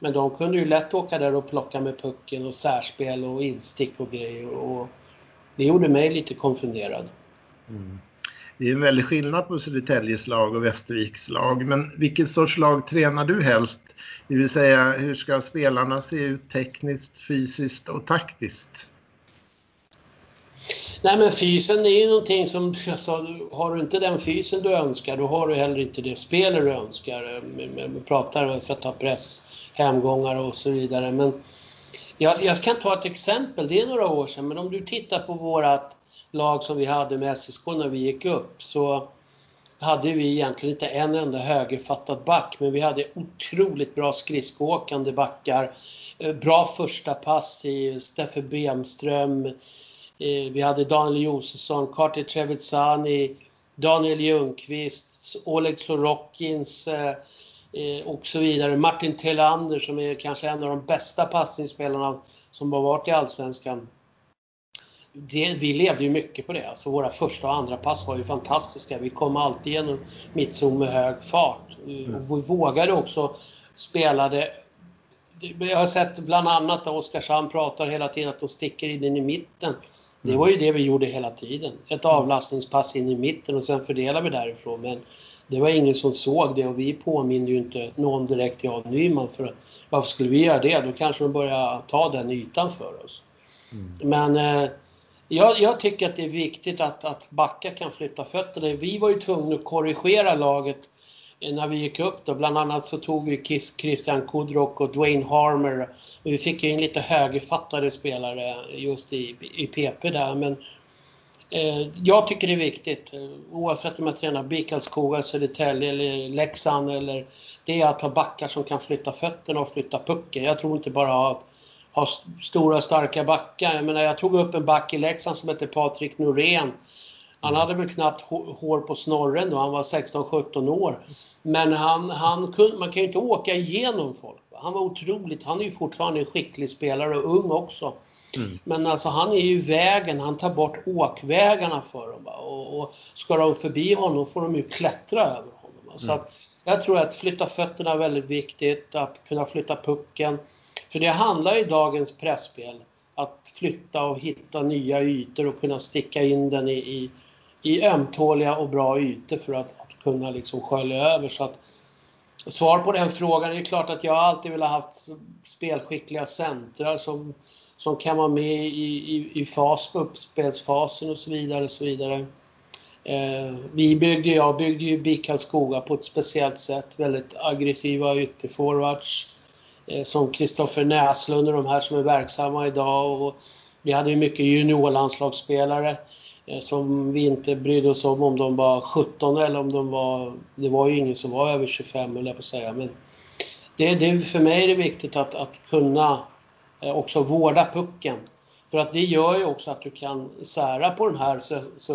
men de kunde ju lätt åka där och plocka med pucken och särspel och instick och grejer, och det gjorde mig lite konfunderad. Mm. Det är en väldig skillnad på Södertäljes lag och Västerviks lag. Men vilken sorts lag tränar du helst? Det vill säga, hur ska spelarna se ut tekniskt, fysiskt och taktiskt? Nej, men fysen är ju någonting som... Alltså, har du inte den fysen du önskar, då har du heller inte det spelet du önskar. Vi pratar om att sätta press, hemgångar och så vidare. Men jag, jag kan ta ett exempel. Det är några år sedan, men om du tittar på vårat lag som vi hade med S S K när vi gick upp, så hade vi egentligen inte en enda högerfattad back, men vi hade otroligt bra skridskåkande backar, bra första pass i Steffe Bemström, vi hade Daniel Josefsson, Carter Trevitzani, Daniel Ljungqvist, Oleg Sorokins och så vidare, Martin Telander som är kanske en av de bästa passningsspelarna som har varit i Allsvenskan. Det, vi levde ju mycket på det. Alltså våra första och andra pass var ju fantastiska. Vi kom alltid genom mittzon med hög fart. Mm. Och vi vågade också spela det jag har sett bland annat att Oskarshamn pratar hela tiden att de sticker in i mitten. Det var ju det vi gjorde hela tiden. Ett avlastningspass in i mitten och sen fördelar vi därifrån. Men det var ingen som såg det och vi påminner ju inte någon direkt av Nyman. För varför skulle vi göra det? Då kanske de börjar ta den ytan för oss. Mm. Men eh, jag, jag tycker att det är viktigt att, att backa kan flytta fötterna. Vi var ju tvungna att korrigera laget när vi gick upp då. Bland annat så tog vi Christian Kudrock och Dwayne Harmer. Och vi fick ju in lite högerfattade spelare just i, i P P där. Men eh, jag tycker det är viktigt. Oavsett om jag tränar Bikalskoga, Södertälje eller Leksand. Eller, det är att ha backar som kan flytta fötterna och flytta pucken. Jag tror inte bara att ha stora starka backar. Jag menar, jag tog upp en back i Leksand som heter Patrik Norén. Han hade väl knappt hår på snorren då. Han var sexton sjutton år. Men han, han kunde, man kan ju inte åka igenom folk. Han var otroligt. Han är ju fortfarande en skicklig spelare och ung också. Mm. Men alltså han är ju vägen. Han tar bort åkvägarna för dem. Och, och ska de förbi honom får de ju klättra över honom. Mm. Så att jag tror att flytta fötterna är väldigt viktigt. Att kunna flytta pucken. För det handlar i dagens pressspel. Att flytta och hitta nya ytor och kunna sticka in den i, i, i ömtåliga och bra ytor för att, att kunna liksom skölja över. Så att, svar på den frågan är klart att jag alltid vill ha haft spelskickliga centrar som, som kan vara med i, i, i fas, uppspelsfasen och så vidare. Och så vidare. Eh, vi byggde, jag byggde ju Bikalskoga på ett speciellt sätt. Väldigt aggressiva ytterforwards. Som Kristoffer Näslund och de här som är verksamma idag. Och vi hade ju mycket juniorlandslagsspelare som vi inte brydde oss om om de var sjutton eller om de var... Det var ju ingen som var över tjugofem eller på säga. Men det, det, för mig är det viktigt att, att kunna också vårda pucken. För att det gör ju också att du kan sära på den här. Så, så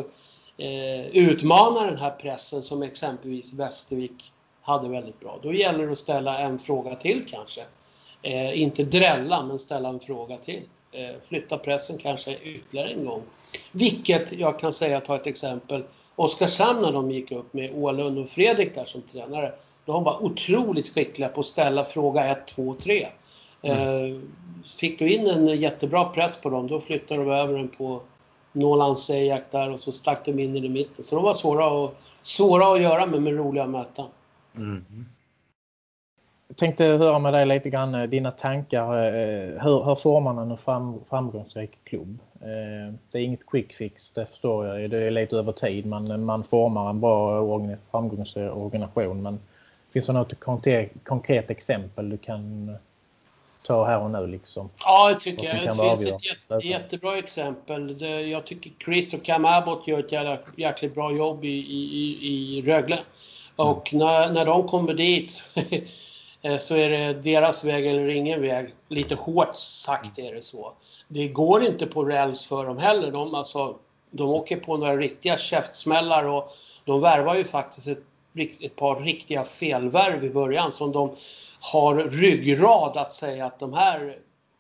eh, utmana den här pressen som exempelvis Västervik hade väldigt bra. Då gäller det att ställa en fråga till kanske. Eh, inte drälla men ställa en fråga till. Eh, flytta pressen kanske ytterligare en gång. Vilket jag kan säga, ta ett exempel. Oskarshamn när de gick upp med Ålund och Fredrik där som tränare. De var otroligt skickliga på att ställa fråga ett, två, tre. Eh, fick du in en jättebra press på dem. Då flyttade de över den på Nolan Sejak där. Och så stack de in i mitten. Så de var svåra att, svåra att göra men med roliga möten. Mm. Jag tänkte höra med dig lite grann dina tankar. Hur, hur får man en fram, framgångsrik klubb? Det är inget quick fix, det förstår jag. Det är lite över tid. Man, man formar en bra framgångsorganisation. Men finns det något konkret, konkret exempel du kan ta här och nu? Liksom? Ja, det tycker jag. Det finns ett jätte, jättebra exempel. Jag tycker Chris och Cam Abbott gör ett jäkligt bra jobb i, i, i Rögle. Och när, när de kommer dit så är det deras väg eller ingen väg. Lite hårt sagt är det så. Det går inte på räls för dem heller. De, alltså, de åker på några riktiga käftsmällar och de värvar ju faktiskt ett, ett par riktiga felvärv i början. Som de har ryggrad att säga att de här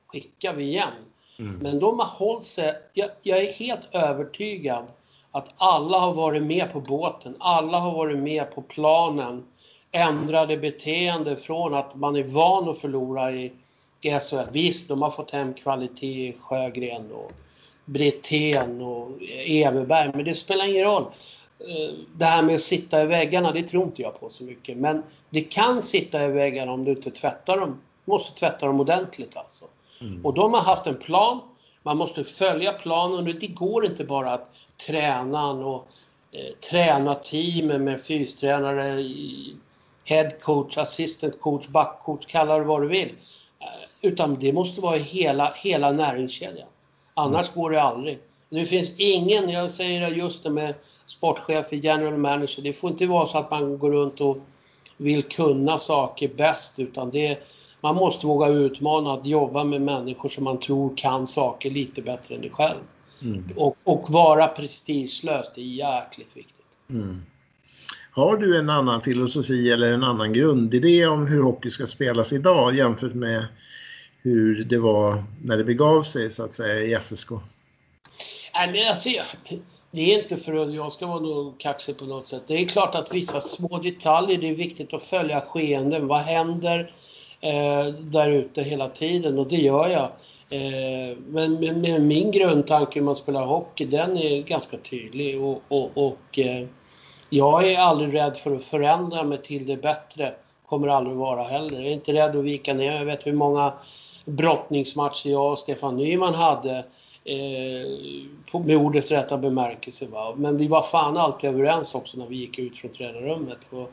skickar vi igen. Mm. Men de har hållit sig, jag, jag är helt övertygad. Att alla har varit med på båten. Alla har varit med på planen. Ändrade beteende från att man är van att förlora i S H L. Visst, de har fått hem kvalitet i Sjögren och Brithén och Everberg. Men det spelar ingen roll. Det här med att sitta i väggarna, det tror inte jag på så mycket. Men det kan sitta i väggarna om du inte tvättar dem. Du måste tvätta dem ordentligt alltså. Mm. Och de har haft en plan. Man måste följa planen. Det går inte bara att tränaren och eh, träna teamen med fystränare, head coach, assistant coach, backcoach, kallar det vad du vill. Eh, utan det måste vara hela, hela näringskedjan. Annars går det aldrig. Nu finns ingen, jag säger det just det med sportchef och general manager. Det får inte vara så att man går runt och vill kunna saker bäst. Utan det, man måste våga utmana att jobba med människor som man tror kan saker lite bättre än dig själv. Mm. Och, och vara prestigelös, det är jäkligt viktigt. Mm. Har du en annan filosofi eller en annan grundidé om hur hockey ska spelas idag jämfört med hur det var när det begav sig så att säga i S S K? Nej, men alltså, det är inte för att jag ska vara någon kaxig på något sätt. Det är klart att vissa små detaljer, det är viktigt att följa skeenden. Vad händer? eh, där ute hela tiden, och det gör jag. Eh, men, men min grundtanke hur man spelar hockey, den är ganska tydlig, och, och, och eh, jag är aldrig rädd för att förändra mig till det bättre. Kommer aldrig vara heller. Jag är inte rädd att vika ner. Jag vet hur många brottningsmatcher jag och Stefan Nyman hade, eh, med ordets rätta bemärkelse, va? Men vi var fan alltid överens också när vi gick ut från tränarrummet, och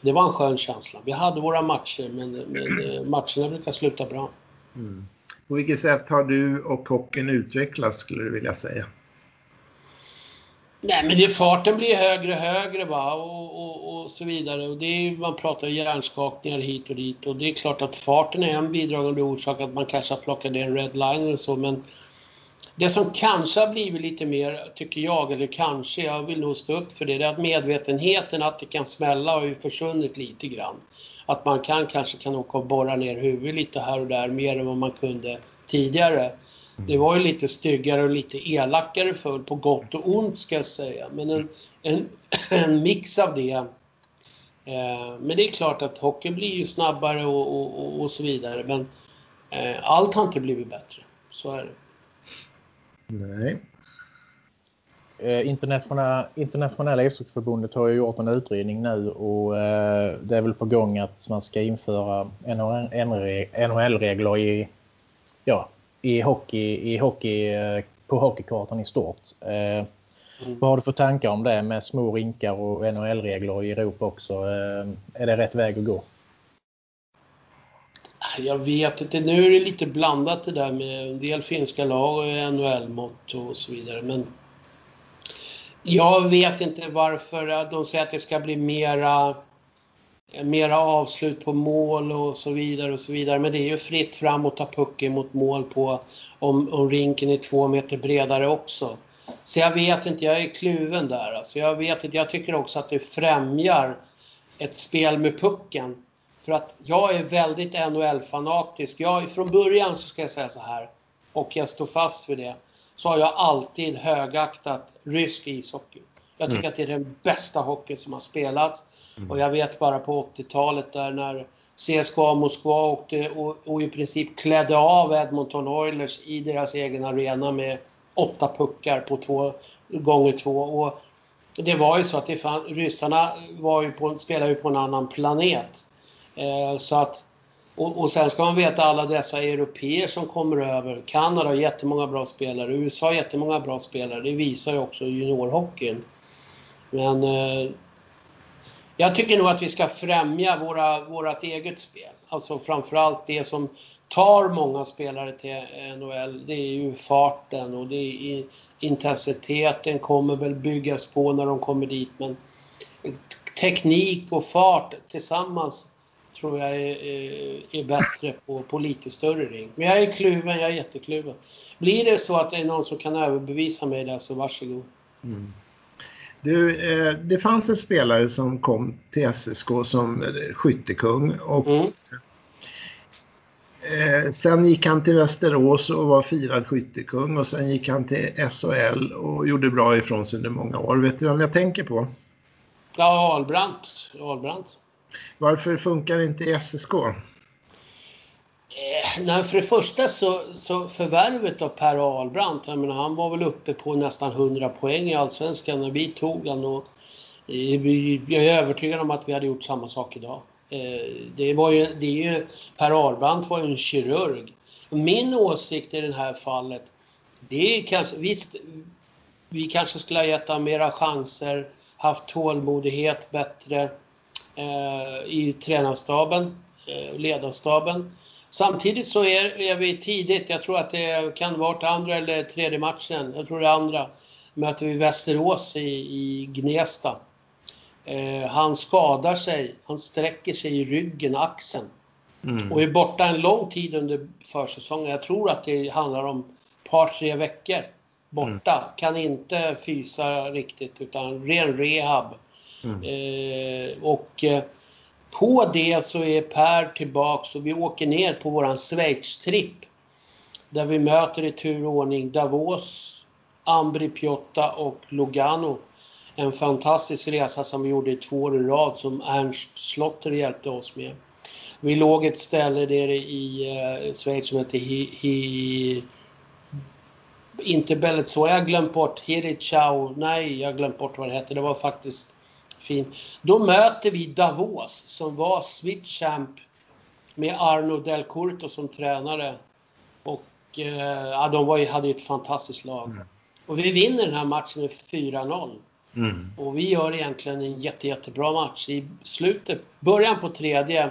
det var en skön känsla. Vi hade våra matcher, men, men matcherna brukar sluta bra. Mm. På vilket sätt har du och hockeyn utvecklats, skulle du vilja säga? Nej, men det, farten blir högre och högre, va? Och, och, och så vidare. Och det är, man pratar hjärnskakningar hit och dit. Och det är klart att farten är en bidragande orsak att man kanske plockar ner en redliner och så. Men det som kanske har blivit lite mer, tycker jag, eller kanske, jag vill nog stå upp för det, det är att medvetenheten att det kan smälla har ju försvunnit lite grann. Att man kan, kanske kan åka och borra ner huvudet lite här och där mer än vad man kunde tidigare. Det var ju lite styggare och lite elakare för, på gott och ont ska jag säga. Men en, en, en mix av det. Eh, men det är klart att hockey blir ju snabbare och, och, och, och så vidare. Men eh, allt har inte blivit bättre. Så är det. Nej. Eh, internationella internationella ishockeyförbundet har ju gjort en utredning nu. Och eh, det är väl på gång att man ska införa N H L-regler i... Ja. I hockey, i hockey, på hockeykartan i stort. Eh, mm. Vad har du för tankar om det med små rinkar och N H L-regler i Europa också? Eh, är det rätt väg att gå? Jag vet inte. Nu är det lite blandat det där med en del finska lag och N H L-mått och så vidare. Men jag vet inte varför de säger att det ska bli mera... mera avslut på mål och så vidare och så vidare. Men det är ju fritt fram att ta pucken mot mål på om, om rinken är två meter bredare också. Så jag vet inte, jag är kluven där. Alltså jag vet inte, jag tycker också att det främjar ett spel med pucken. För att jag är väldigt N H L-fanatisk. Jag, från början så ska jag säga så här, och jag står fast för det, så har jag alltid högaktat rysk ishockey. Jag tycker mm. att det är den bästa hockey som har spelats. Mm. Och jag vet bara på åttiotalet där när C S K A Moskva åkte och, och i princip klädde av Edmonton Oilers i deras egen arena med åtta puckar på två gånger två. Och det var ju så att det fann, ryssarna var ju på, spelade ju på en annan planet. Eh, så att, och, och sen ska man veta alla dessa europeer som kommer över. Kanada har jättemånga bra spelare, U S A har jättemånga bra spelare. Det visar ju också juniorhockeyn. Men... Eh, jag tycker nog att vi ska främja våra, vårat eget spel. Alltså framförallt det som tar många spelare till N H L. Det är ju farten och det är intensiteten kommer väl byggas på när de kommer dit. Men teknik och fart tillsammans tror jag är, är, är bättre på, på lite större ring. Men jag är kluven, jag är jättekluven. Blir det så att det är någon som kan överbevisa mig där, så varsågod. Mm. Du, det fanns en spelare som kom till S S K som skyttekung och mm. sen gick han till Västerås och var firad skyttekung, och sen gick han till S H L och gjorde bra ifrån sig under många år. Vet du vem jag tänker på? Ja, Ahlbrandt. Ahlbrandt. Varför funkar det inte i S S K? Nej, för det första så, så förvärvet av Per Ahlbrandt, jag menar, han var väl uppe på nästan hundra poäng i allsvenskan när vi tog han, och vi, jag är övertygad om att vi hade gjort samma sak idag. Det var ju, det är ju, Per Ahlbrandt var ju en kirurg. Min åsikt i det här fallet, det är kanske, visst, vi kanske skulle ha gett han mera chanser, haft tålmodighet bättre eh, i tränarstaben, eh, ledarstaben. Samtidigt så är, är vi tidigt, jag tror att det kan vara andra eller tredje matchen, jag tror det andra, möter vi Västerås i, i Gnesta. Eh, han skadar sig, han sträcker sig i ryggen, axeln. Mm. Och är borta en lång tid under försäsongen, jag tror att det handlar om ett par tre veckor borta. Mm. Kan inte fysa riktigt utan ren rehab. Mm. Eh, och... På det så är Per tillbaka och vi åker ner på våran Schweiz-tripp där vi möter i turordning Davos, Ambri, Piotta och Lugano. En fantastisk resa som vi gjorde i två år i rad som Ernst Slotter hjälpte oss med. Vi låg ett ställe nere i eh, Schweiz som heter Hi, Hi, inte Belletså, jag har glömt bort Hirichau, nej jag har glömt bort vad det hette, det var faktiskt fint. Då möter vi Davos som var switch-champ med Arno Del Curto som tränare, och eh, ja, de var ju, hade ju ett fantastiskt lag. Mm. Och vi vinner den här matchen med fyra noll. Mm. Och vi gör egentligen en jätte, jättebra match. I slutet, början på tredje,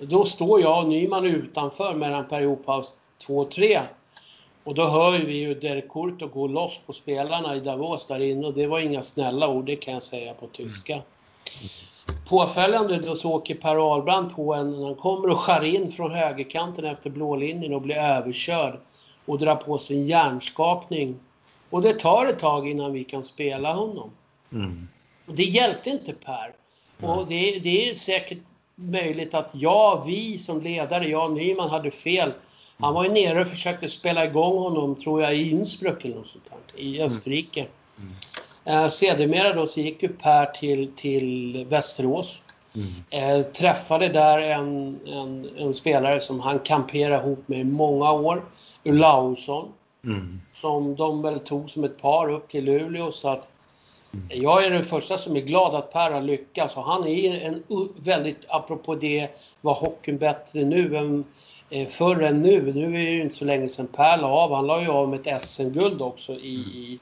då står jag och Nyman utanför mellan periodpaus två och tre. Och då hör vi ju Del Curto gå loss på spelarna i Davos där inne. Och det var inga snälla ord, det kan jag säga på tyska. Mm. Påföljande då så åker Per Ahlbrandt på en, när han kommer och skär in från högerkanten efter blålinjen och blir överkörd. Och drar på sin hjärnskakning. Och det tar ett tag innan vi kan spela honom. Mm. Och det hjälpte inte Per. Mm. Och det, det är säkert möjligt att jag, vi som ledare, jag Nyman hade fel. Han var ju nere och försökte spela igång honom, tror jag, i Innsbruck eller något sånt här, i Österrike. Mm. Mm. Eh, sedermera då så gick ju Per till, till Västerås. Mm. Eh, träffade där en, en, en spelare som han kamperade ihop med i många år. Lausson. Mm. Som de väl tog som ett par upp till Luleå, så att mm. jag är den första som är glad att Per har lyckats, och han är en väldigt, apropå det, var hockeyn bättre nu än eh, förr än nu, nu är det ju inte så länge sedan Per la av, han la ju av med ett S M-guld också i, mm. i,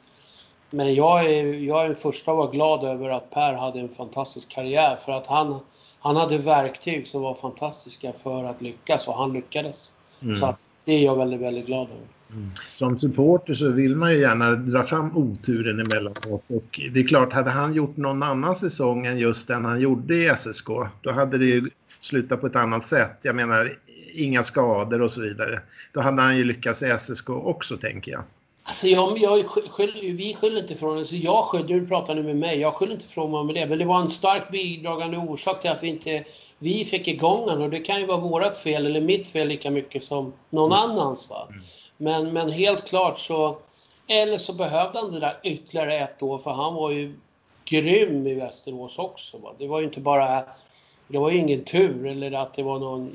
men jag är, jag är den första att vara glad över att Per hade en fantastisk karriär, för att han, han hade verktyg som var fantastiska för att lyckas, och han lyckades. Mm. Så att det är jag väldigt, väldigt glad över. Mm. Som supporter så vill man ju gärna dra fram oturen emellanåt, och det är klart, hade han gjort någon annan säsong än just den han gjorde i S S K, då hade det ju slutat på ett annat sätt, jag menar inga skador och så vidare, då hade han ju lyckats i S S K också, tänker jag. Alltså jag, jag skyll, vi skyller inte från det, så jag skyller, du pratar nu med mig, jag skyller inte från mig med det, men det var en stark bidragande orsak till att vi inte vi fick igång den, och det kan ju vara vårat fel eller mitt fel lika mycket som någon mm. annans, va. Mm. Men, men helt klart så, eller så behövde han det där ytterligare ett år, för han var ju grym i Västerås också, va? Det var ju inte bara, det var ju ingen tur eller att det var någon,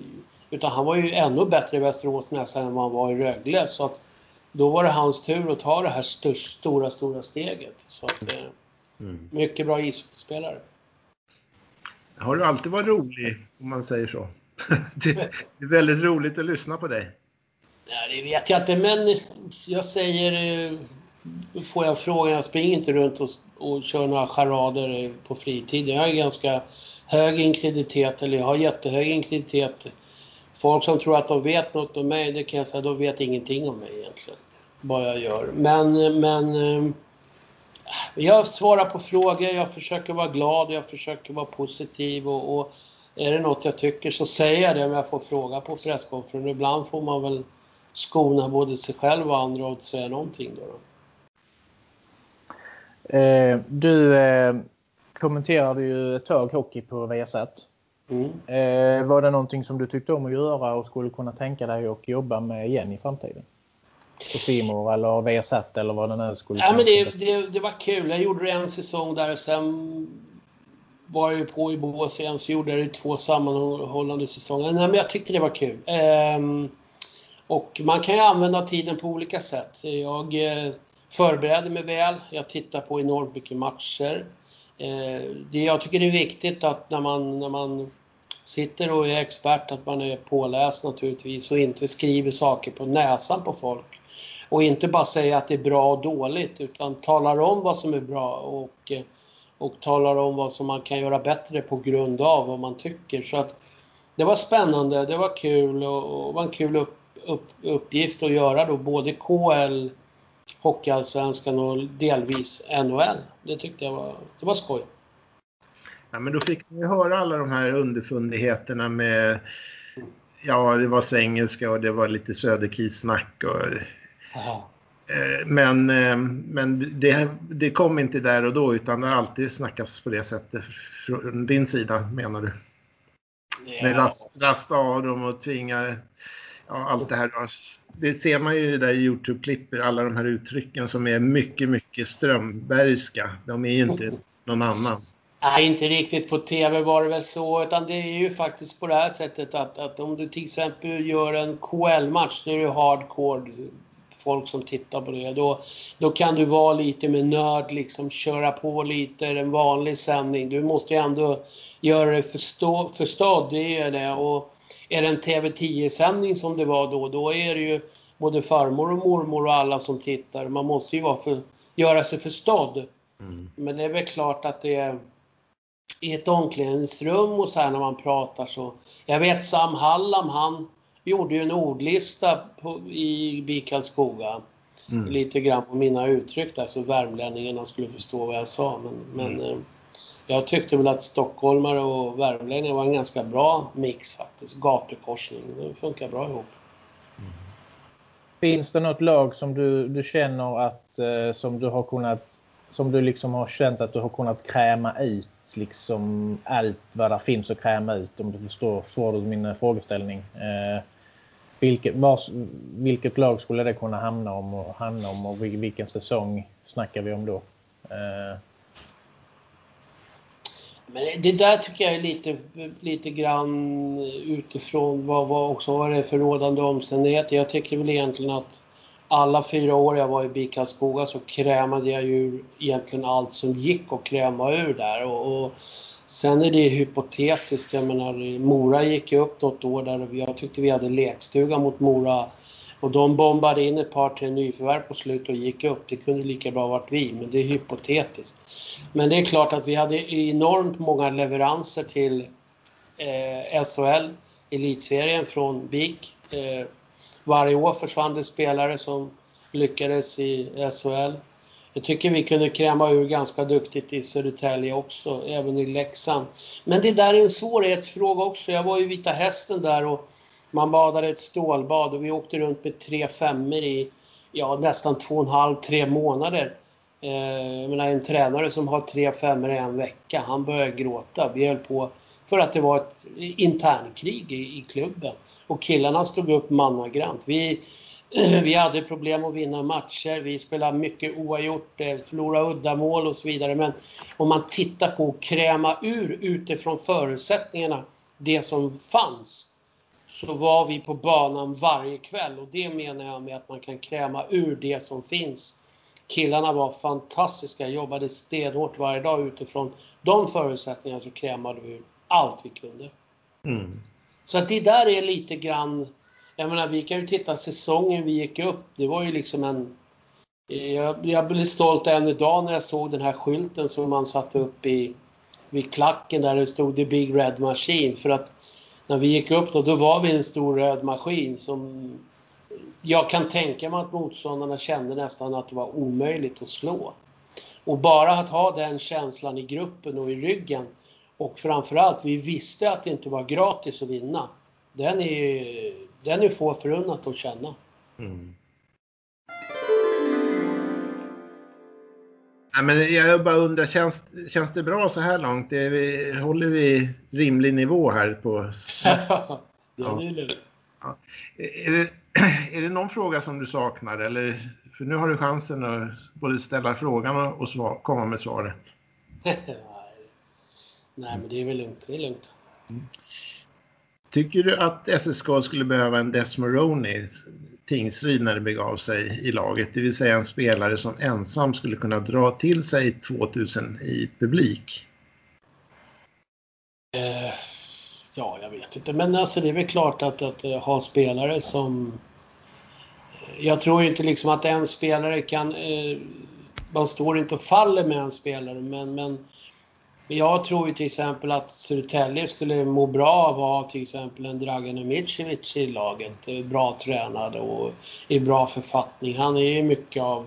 utan han var ju ännu bättre i Västerås nästan än vad han var i Rögle, så att då var det hans tur att ta det här störst, stora, stora steget. Så att, mm. mycket bra isspelare. Har du alltid varit rolig, om man säger så? det, det är väldigt roligt att lyssna på dig. Nej, det vet jag inte, men jag säger, får jag frågan, jag springer inte runt och, och kör några charader på fritiden. Jag är ganska hög inkriditet, eller jag har jättehög inkriditet. Folk som tror att de vet något om mig, det kan jag säga, de vet ingenting om mig egentligen, vad jag gör. Men, men jag svarar på frågor, jag försöker vara glad, jag försöker vara positiv, och, och är det något jag tycker så säger jag det om jag får fråga på presskonferensen. Ibland får man väl skona både sig själv och andra och säga någonting då. då. Eh, du eh, kommenterade ju ett tag hockey på Viasat. Mm. Eh, var det någonting som du tyckte om att göra och skulle kunna tänka dig att jobba med igen i framtiden? På Simor eller Viasat eller vad den här skulle ja, men det, det, det var kul. Jag gjorde en säsong där och sen var jag ju på i Bås igen, så gjorde jag två sammanhållande säsonger. Nej, men jag tyckte det var kul. Ehm... Och man kan ju använda tiden på olika sätt. Jag förbereder mig väl. Jag tittar på enormt mycket matcher. Det jag tycker är viktigt att när man, när man sitter och är expert, att man är påläst naturligtvis. Och inte skriver saker på näsan på folk. Och inte bara säga att det är bra och dåligt. Utan talar om vad som är bra. Och, och talar om vad som man kan göra bättre på grund av vad man tycker. Så att det var spännande. Det var kul. Och, och var en kul upp. Upp, uppgift att göra då både K L, Hockeyallsvenskan och delvis N H L. Det tyckte jag var, det var skoj. Ja, men då fick man ju höra alla de här underfundigheterna med, ja det var svengelska och det var lite söderkisnack och aha. Men, men det, det kom inte där och då, utan det har alltid snackats på det sättet från din sida, menar du? Ja. Med rast, rasta av dem och tvinga. Ja, allt det här. Det ser man ju i det där YouTube-klipper, alla de här uttrycken som är mycket, mycket strömbergska. De är ju inte någon annan. Nej, inte riktigt på tv var det väl så, utan det är ju faktiskt på det här sättet att, att om du till exempel gör en K L-match, nu är det hardcore folk som tittar på det, då, då kan du vara lite med nörd, liksom köra på lite en vanlig sändning. Du måste ju ändå göra det förstå, förstå det är det, och är det en T V tio-sändning som det var då, då är det ju både farmor och mormor och alla som tittar. Man måste ju vara för, göra sig förstådd. Mm. Men det är väl klart att det är i ett omklädningsrum och så här när man pratar så. Jag vet Sam Hallam, han gjorde ju en ordlista på, i Bikalskoga. Mm. Lite grann på mina uttryck där så värmlänningarna skulle förstå vad jag sa. Men, mm. men jag tyckte väl att stockholmare och värmlänningar var en ganska bra mix faktiskt. Gatukorsning, det funkar bra ihop. Mm. Finns det något lag som du, du känner att eh, som du har kunnat, som du liksom har känt att du har kunnat kräma ut liksom allt vad det finns att kräma ut, om du förstår svaret på min frågeställning? Eh, vilket, vars, vilket lag skulle det kunna hamna om och handla om, och vilken säsong snackar vi om då? Eh. Men det där tycker jag är lite, lite grann utifrån vad, vad också var det för rådande omständigheter. Jag tycker väl egentligen att alla fyra år jag var i Bikalskoga så krämade jag ju egentligen allt som gick att kräma ur där. Och, och sen är det hypotetiskt, jag menar Mora gick ju upp något år där och jag tyckte vi hade lekstuga mot Mora. Och de bombade in ett par till nyförvärv på slut och gick upp. Det kunde lika bra varit vi, men det är hypotetiskt. Men det är klart att vi hade enormt många leveranser till eh, S H L, elitserien från B I K. Eh, varje år försvann det spelare som lyckades i S H L. Jag tycker vi kunde kräma ur ganska duktigt i Södertälje också, även i Leksand. Men det där är en svårighetsfråga också. Jag var ju Vita Hästen där och man badade ett stålbad och vi åkte runt med tre femmer i ja, nästan två och en halv, tre månader. Eh, jag menar, en tränare som har tre femmer i en vecka, han började gråta. Vi höll på för att det var ett internkrig i, i klubben. Och killarna stod upp mannagrant. Vi, vi hade problem att vinna matcher. Vi spelade mycket oavgjort, förlorade uddamål och så vidare. Men om man tittar på att kräma ur utifrån förutsättningarna, det som fanns, så var vi på banan varje kväll. Och det menar jag med att man kan kräma ur det som finns. Killarna var fantastiska. Jobbade stenhårt varje dag utifrån de förutsättningarna, så krämade vi ur allt vi kunde. Mm. Så att det där är lite grann... Jag menar, vi kan ju titta säsongen vi gick upp. Det var ju liksom en... Jag, jag blev stolt än idag när jag såg den här skylten som man satte upp i, vid klacken där det stod The Big Red Machine. För att när vi gick upp då, då var vi en stor röd maskin som... Jag kan tänka mig att motståndarna kände nästan att det var omöjligt att slå. Och bara att ha den känslan i gruppen och i ryggen. Och framförallt, vi visste att det inte var gratis att vinna. Den är, den är få förunnat att känna. Mm. Ja, men jag bara undrar, känns, känns det bra så här långt? Vi, håller vi rimlig nivå här på... Ja, det är det. Ja. Är det. Är det någon fråga som du saknar? Eller, för nu har du chansen att både ställa frågan och svar, komma med svaret. Nej, men det är väl lugnt, det är lugnt. Mm. Tycker du att S S K skulle behöva en Desmoroni Tingsryd när det begav sig i laget? Det vill säga en spelare som ensam skulle kunna dra till sig tvåtusen i publik? Eh, ja, jag vet inte. Men alltså, det är väl klart att, att ha spelare som... Jag tror ju inte liksom att en spelare kan... Eh, man står inte och faller med en spelare, men... men... Jag tror ju till exempel att Södertälje skulle må bra av att ha till exempel en Dragan Micevic i laget. Bra tränad och i bra författning. Han är ju mycket av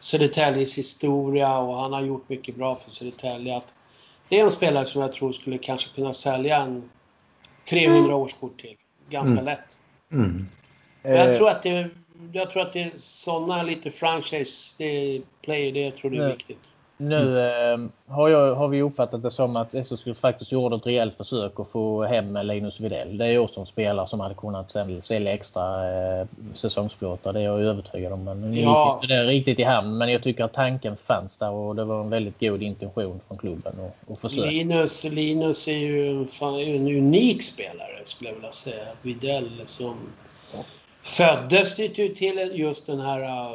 Södertäljes historia och han har gjort mycket bra för Södertälje. Att det är en spelare som jag tror skulle kanske kunna sälja en trehundra årskort till. Ganska mm. lätt. Mm. Jag tror att det, jag tror att det är sådana lite franchise player, det tror jag är viktigt. Nu mm. eh, har, jag, har vi uppfattat det som att S S K faktiskt gjorde ett rejält försök att få hem Linus Widell. Det är ju som spelare som hade kunnat sälja extra eh, säsongsplåtar. Det är jag övertygad om. Men ja. Det är riktigt i hamn. Men jag tycker att tanken fanns där och det var en väldigt god intention från klubben och, och försök. Linus, Linus är ju fan, en unik spelare skulle jag vilja säga. Widell som ja. föddes till just den här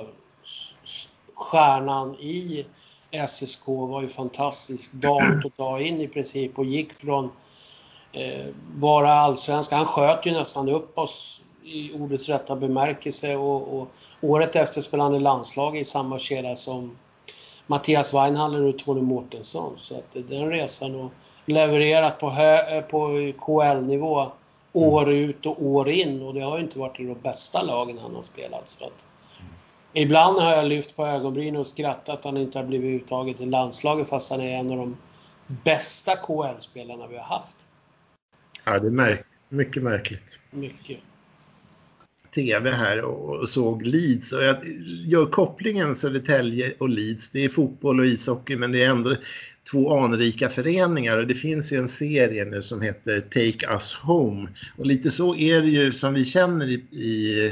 stjärnan i S S K, var ju fantastisk dag att ta in i princip och gick från eh, bara allsvenska. Han sköt ju nästan upp oss i ordets rätta bemärkelse och, och året efter spelade landslag i samma kedja som Mattias Weinhaller och Tony Mårtensson, så att den resan har levererat på, hö- på K L-nivå år ut och år in, och det har ju inte varit de bästa lagen han har spelat, så att ibland har jag lyft på ögonbrynen och skrattat att han inte har blivit uttaget i landslaget fast han är en av de bästa K L-spelarna vi har haft. Ja, det är märk- mycket märkligt. Mycket. T V här och såg Leeds och jag gör kopplingen Södertälje och Leeds. Det är fotboll och ishockey, men det är ändå två anrika föreningar och det finns ju en serie nu som heter Take Us Home. Och lite så är det ju som vi känner i, i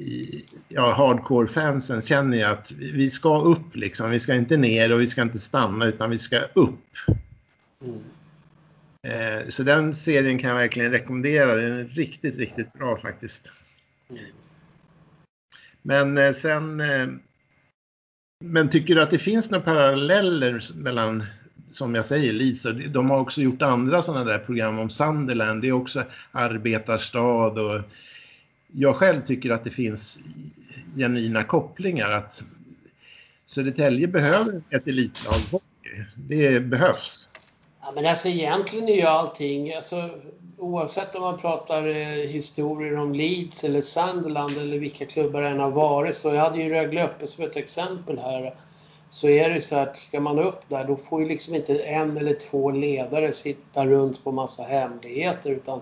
I, ja, hardcore-fansen känner jag att vi ska upp liksom, vi ska inte ner och vi ska inte stanna utan vi ska upp. Mm. Eh, så den serien kan jag verkligen rekommendera, den är riktigt, riktigt bra faktiskt. Mm. Men eh, sen eh, men tycker du att det finns några paralleller mellan, som jag säger, Lisa, de har också gjort andra sådana där program om Sunderland, det är också arbetarstad och jag själv tycker att det finns genuina kopplingar att Södertälje behöver ett elitlag. Det behövs. Ja, men alltså egentligen är ju allting, alltså, oavsett om man pratar eh, historier om Leeds eller Sunderland eller vilka klubbar än har varit, så jag hade ju Rögle uppe som ett exempel här, så är det så att ska man upp där då får ju liksom inte en eller två ledare sitta runt på massa hemligheter utan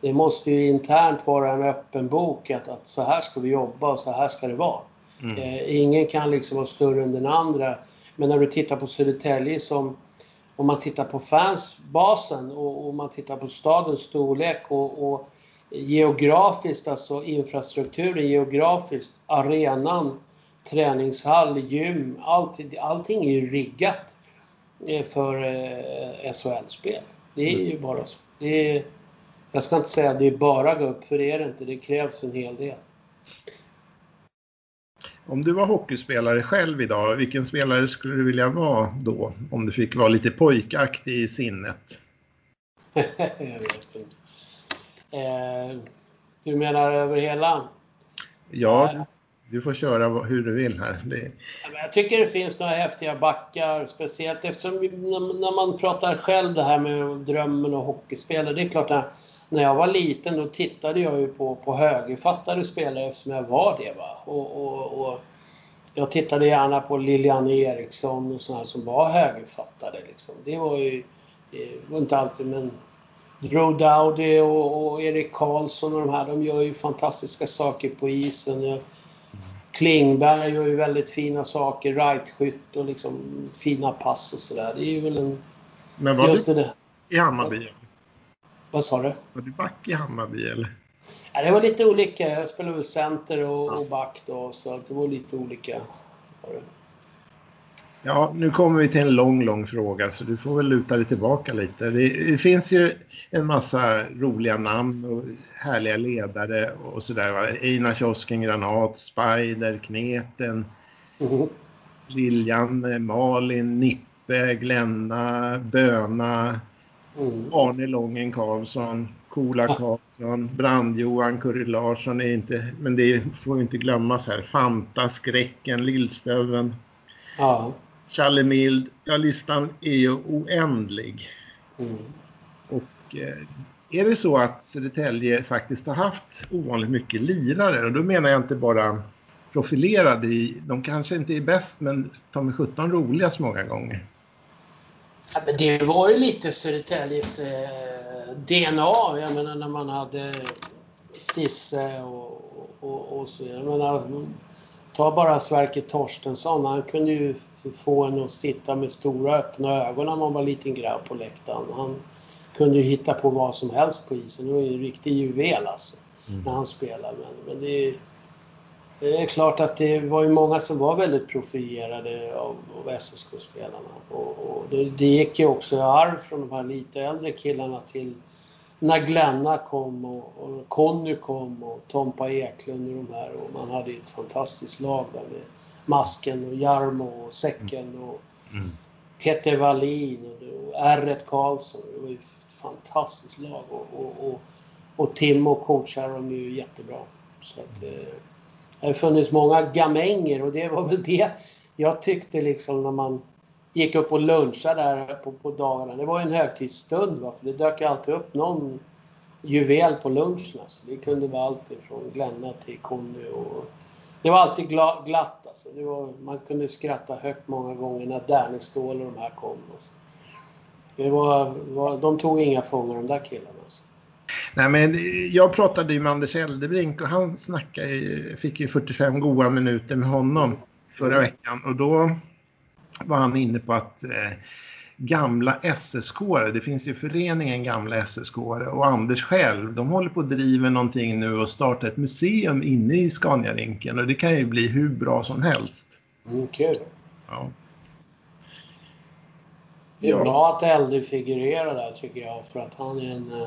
det måste ju internt vara en öppen bok att, att så här ska vi jobba och så här ska det vara. Mm. Eh, ingen kan liksom vara större än den andra. Men när du tittar på Södertälje, som om man tittar på fansbasen och, och man tittar på stadens storlek och, och geografiskt, alltså infrastrukturen geografiskt, arenan, träningshall, gym, allt, allting är ju riggat för eh, S H L-spel. Det är mm. ju bara så. Det är, jag ska inte säga att det är bara gå upp, för det är det inte. Det krävs en hel del. Om du var hockeyspelare själv idag, vilken spelare skulle du vilja vara då? Om du fick vara lite pojkaktig i sinnet. Jag vet inte. Eh, du menar över hela? Ja, eh, du får köra hur du vill här. Det... Jag tycker det finns några häftiga backar, speciellt eftersom när man pratar själv det här med drömmen och hockeyspelare. Det är klart att när jag var liten då tittade jag ju på, på högerfattade spelare eftersom jag var det. Va? Och, och, och jag tittade gärna på Lilian Eriksson och sådana som var högerfattade. Liksom. Det var ju det var inte alltid, men Drew Dowdy och, och Erik Karlsson och de här, de gör ju fantastiska saker på isen. Klingberg gör ju väldigt fina saker, right-skytt och liksom fina pass och sådär. Det är ju väl en... Men var just du det... i Hammarby? Vad sa du? Var du back i Hammarby eller? Ja, det var lite olika. Jag spelade väl center och, ja. och back då, så det var lite olika. Ja, nu kommer vi till en lång, lång fråga så du får väl luta dig tillbaka lite. Det, det finns ju en massa roliga namn och härliga ledare och sådär. Eina Kiosken, Granat, Spider, Kneten, mm-hmm. Liljan, Malin, Nippe, Glänna, Böna, mm. Arne Lången Karlsson, Kola Karlsson, Brandjohan, Curry Larsson är inte, men det får inte glömmas här. Fanta, Skräcken, Lillstöven. Ja. Charlie Mild, ja, listan är ju oändlig. Mm. Och eh, är det så att Södertälje faktiskt har haft ovanligt mycket lirare, och då menar jag inte bara profilerade i, de kanske inte är bäst men de är sjutton roliga många gånger. Ja, men det var ju lite Södertäljes eh, D N A, jag menar när man hade Stisse och, och, och så, jag menar Ta bara Sverker Torstensson, han kunde ju få en att sitta med stora öppna ögon när man var liten grabb på läktaren. Han kunde ju hitta på vad som helst på isen. Det var ju en riktig juvel alltså, mm. när han spelade. Men, men det, är, det är klart att det var ju många som var väldigt profilierade av, av S S K-spelarna. Och, och det, det gick ju också i arv från de här lite äldre killarna till när Glänna kom och, och Conny kom och Tompa Eklund och de här. Och man hade ett fantastiskt lag där med Masken och Jarmo och Säcken och mm. Peter Wallin och, och R ett Karlsson. Det var ju ett fantastiskt lag. Och, och, och, och Tim och coachar dem ju jättebra. Så att, eh, det har funnits många gamänger, och det var väl det jag tyckte liksom när man gick upp och lunchade där på, på dagarna. Det var ju en högtidsstund, va? För det dök ju alltid upp någon juvel på lunchen. Alltså. Det kunde vara alltid från Glänna till Conny. Och det var alltid gla, glatt. Alltså. Det var, man kunde skratta högt många gånger när Därningsstål och de här kom. Alltså. Det var, var, de tog inga fångar, de där killarna. Alltså. Nej, men jag pratade ju med Anders Eldebrink, och han snackade ju, fick ju fyrtiofem goda minuter med honom förra veckan. Och då var han inne på att eh, gamla S S K-are, det finns ju föreningen gamla S S K-are, och Anders själv, de håller på att driva någonting nu och starta ett museum inne i Scaniarinken, och det kan ju bli hur bra som helst. Okej. Okay. Ja. Det är ja. bra att Elder figurerar där, tycker jag, för att han är en,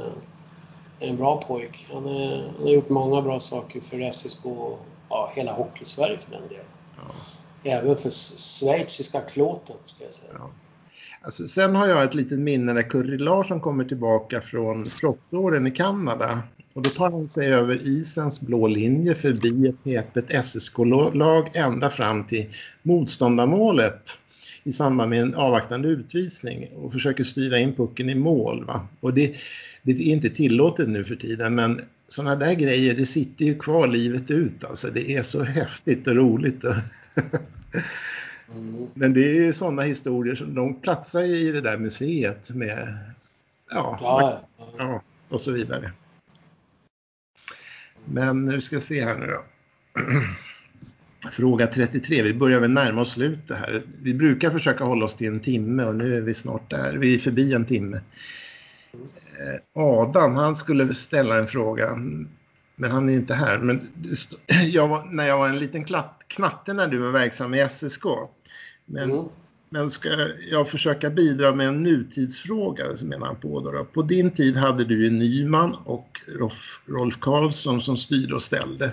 en bra pojk. Han, är, han har gjort många bra saker för S S K och ja, hela hockey-Sverige för den delen. Ja. Även för schweiziska klåten, ska jag säga. Ja. Alltså, sen har jag ett litet minne när Curry Larsson kommer tillbaka från flottåren i Kanada. Och då tar han sig över isens blå linje förbi ett hepet S S K-lag ända fram till motståndarmålet i samband med en avvaktande utvisning. Och försöker styra in pucken i mål. Va? Och det, det är inte tillåtet nu för tiden, men sådana där grejer, det sitter ju kvar livet ut. Alltså, det är så häftigt och roligt. Och mm. Men det är sådana historier som de platsar i det där museet med ja, ja. ja och så vidare. Men nu ska jag se här nu då. Fråga trettiotre, vi börjar väl närma oss slutet här. Vi brukar försöka hålla oss till en timme, och nu är vi snart där. Vi är förbi en timme. Adam, han skulle ställa en fråga, men han är inte här. Men jag var, när jag var en liten klatt, knatte när du var verksam i S S K. Men, mm. men ska jag försöka bidra med en nutidsfråga, menar han på då. På din tid hade du ju Nyman och Rolf, Rolf Karlsson som styrde och ställde.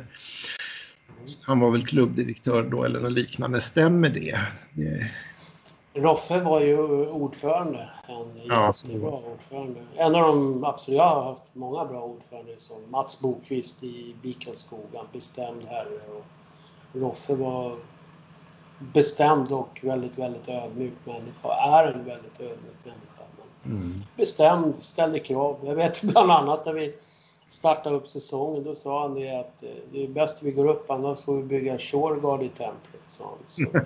Han var väl klubbdirektör då eller något liknande. Stämmer det? det... Roffe var ju ordförande, en ja, jättebra ordförande. En av de absolut, jag har haft många bra ordförande, som Mats Bokvist i Bikelskogan, bestämd herre. Och Roffe var bestämd och väldigt, väldigt ödmjuk människa, är en väldigt ödmjuk människa. Mm. Bestämd, ställde krav. Jag vet bland annat när vi startade upp säsongen, då sa han det att det är bäst vi går upp, annars får vi bygga en shoreguard i templet, sa han. Så. Ja.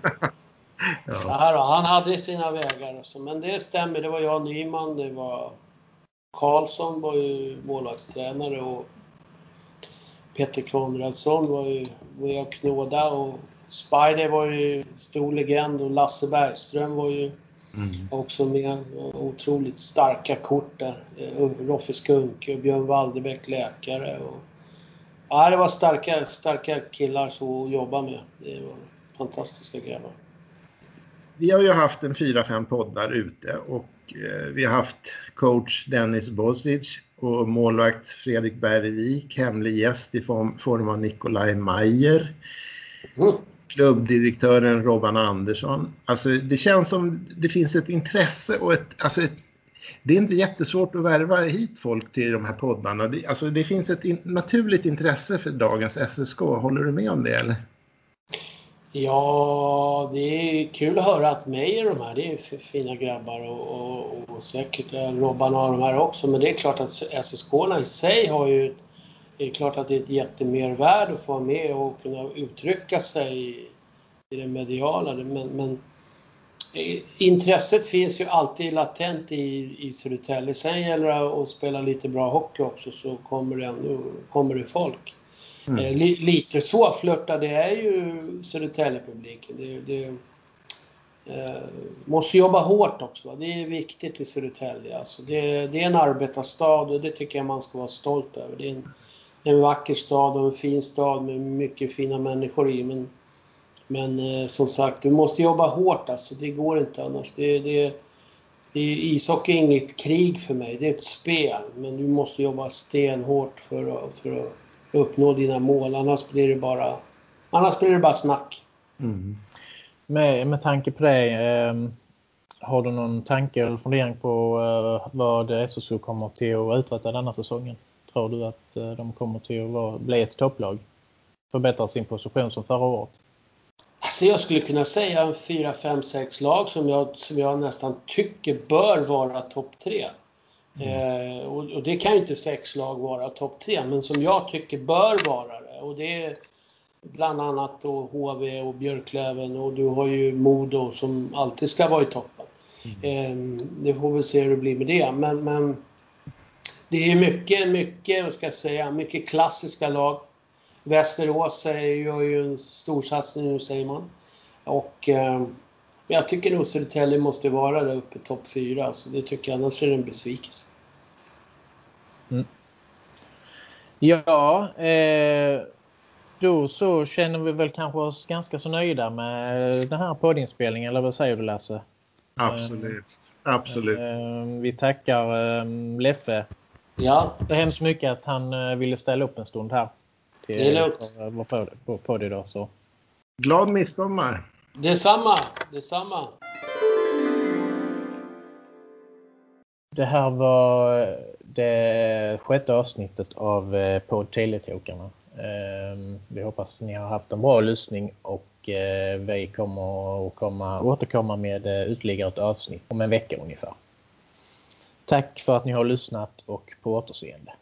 Ja, då, han hade sina vägar och så, men det stämmer, det var jag Nyman, det var Karlsson var ju målvaktstränare, och Peter Konradsson var ju var och knåda, och Spider var ju stor legend, och Lasse Bergström var ju mm. också med, otroligt starka kort där, Roffe Skunke och Björn Waldebäck läkare, och ja, det var starka, starka killar som jobba med, det var fantastiska grabbar. Vi har ju haft en fyra fem poddar ute, och eh, vi har haft coach Dennis Bosic och målvakt Fredrik Bergvik, hemlig gäst i form, form av Nikolaj Mayer, mm. klubbdirektören Robban Andersson. Alltså det känns som det finns ett intresse och ett, alltså ett, det är inte jättesvårt att värva hit folk till de här poddarna. Det, alltså det finns ett in, naturligt intresse för dagens S S K. Håller du med om det eller? Ja, det är kul att höra att mig är de här, det är ju fina grabbar, och, och, och säkert Robban har de här också, men det är klart att S S K-arna i sig har ju, det är klart att det är ett jättemervärde att få vara med och kunna uttrycka sig i, i det mediala, men, men intresset finns ju alltid latent i, i Södertälje, sen gäller det att spela lite bra hockey också, så kommer det, kommer det folk. Mm. Eh, li, lite så flörtar det är ju Södertälje-publiken. Det, det eh, måste jobba hårt också. Va? Det är viktigt i Södertälje. Alltså det, det är en arbetarstad och det tycker jag man ska vara stolt över. Det är en, en vacker stad och en fin stad med mycket fina människor i. Men, men eh, som sagt, du måste jobba hårt. Alltså. Det går inte annars. Det, det, det är ishockey är inget krig för mig. Det är ett spel. Men du måste jobba stenhårt för att... För att uppnå dina mål, annars blir det bara annars blir det bara snack. Mm. Med, med tanke på det, eh, har du någon tanke eller fundering på eh, vad S S K kommer till att uträtta denna säsongen? Tror du att eh, de kommer till att vara, bli ett topplag? Förbättra sin position som förra året? Alltså jag skulle kunna säga en fyra, fem, sex lag som jag, som jag nästan tycker bör vara topp tre. Mm. Eh, och, och det kan ju inte sex lag vara topp tre, men som jag tycker bör vara det. Och det är bland annat då H V och Björklöven, och du har ju Mod som alltid ska vara i toppen. Mm. Eh, det får vi se hur det blir med det. Men, men det är mycket, mycket, vad ska jag säga, mycket klassiska lag. Västerås gör ju en storsatsning nu, säger man. Och... Eh, jag tycker nog Södertälje måste vara där uppe i topp fyra. Alltså det tycker jag, annars är det en besvikelse. Mm. Ja, eh, då så känner vi väl kanske oss ganska så nöjda med den här poddinspelningen. Eller vad säger du, Lasse? Absolut. Eh, Absolut. Eh, vi tackar eh, Leffe. Ja. Det är hemskt mycket att han eh, ville ställa upp en stund här. Till, det är lugnt. För, på, på det då, så. Glad midsommar. Detsamma, detsamma. Det här var det sjätte avsnittet av podd Telgetokarna. Vi hoppas att ni har haft en bra lyssning, och vi kommer att komma, återkomma med ytterligare ett avsnitt om en vecka ungefär. Tack för att ni har lyssnat och på återseende.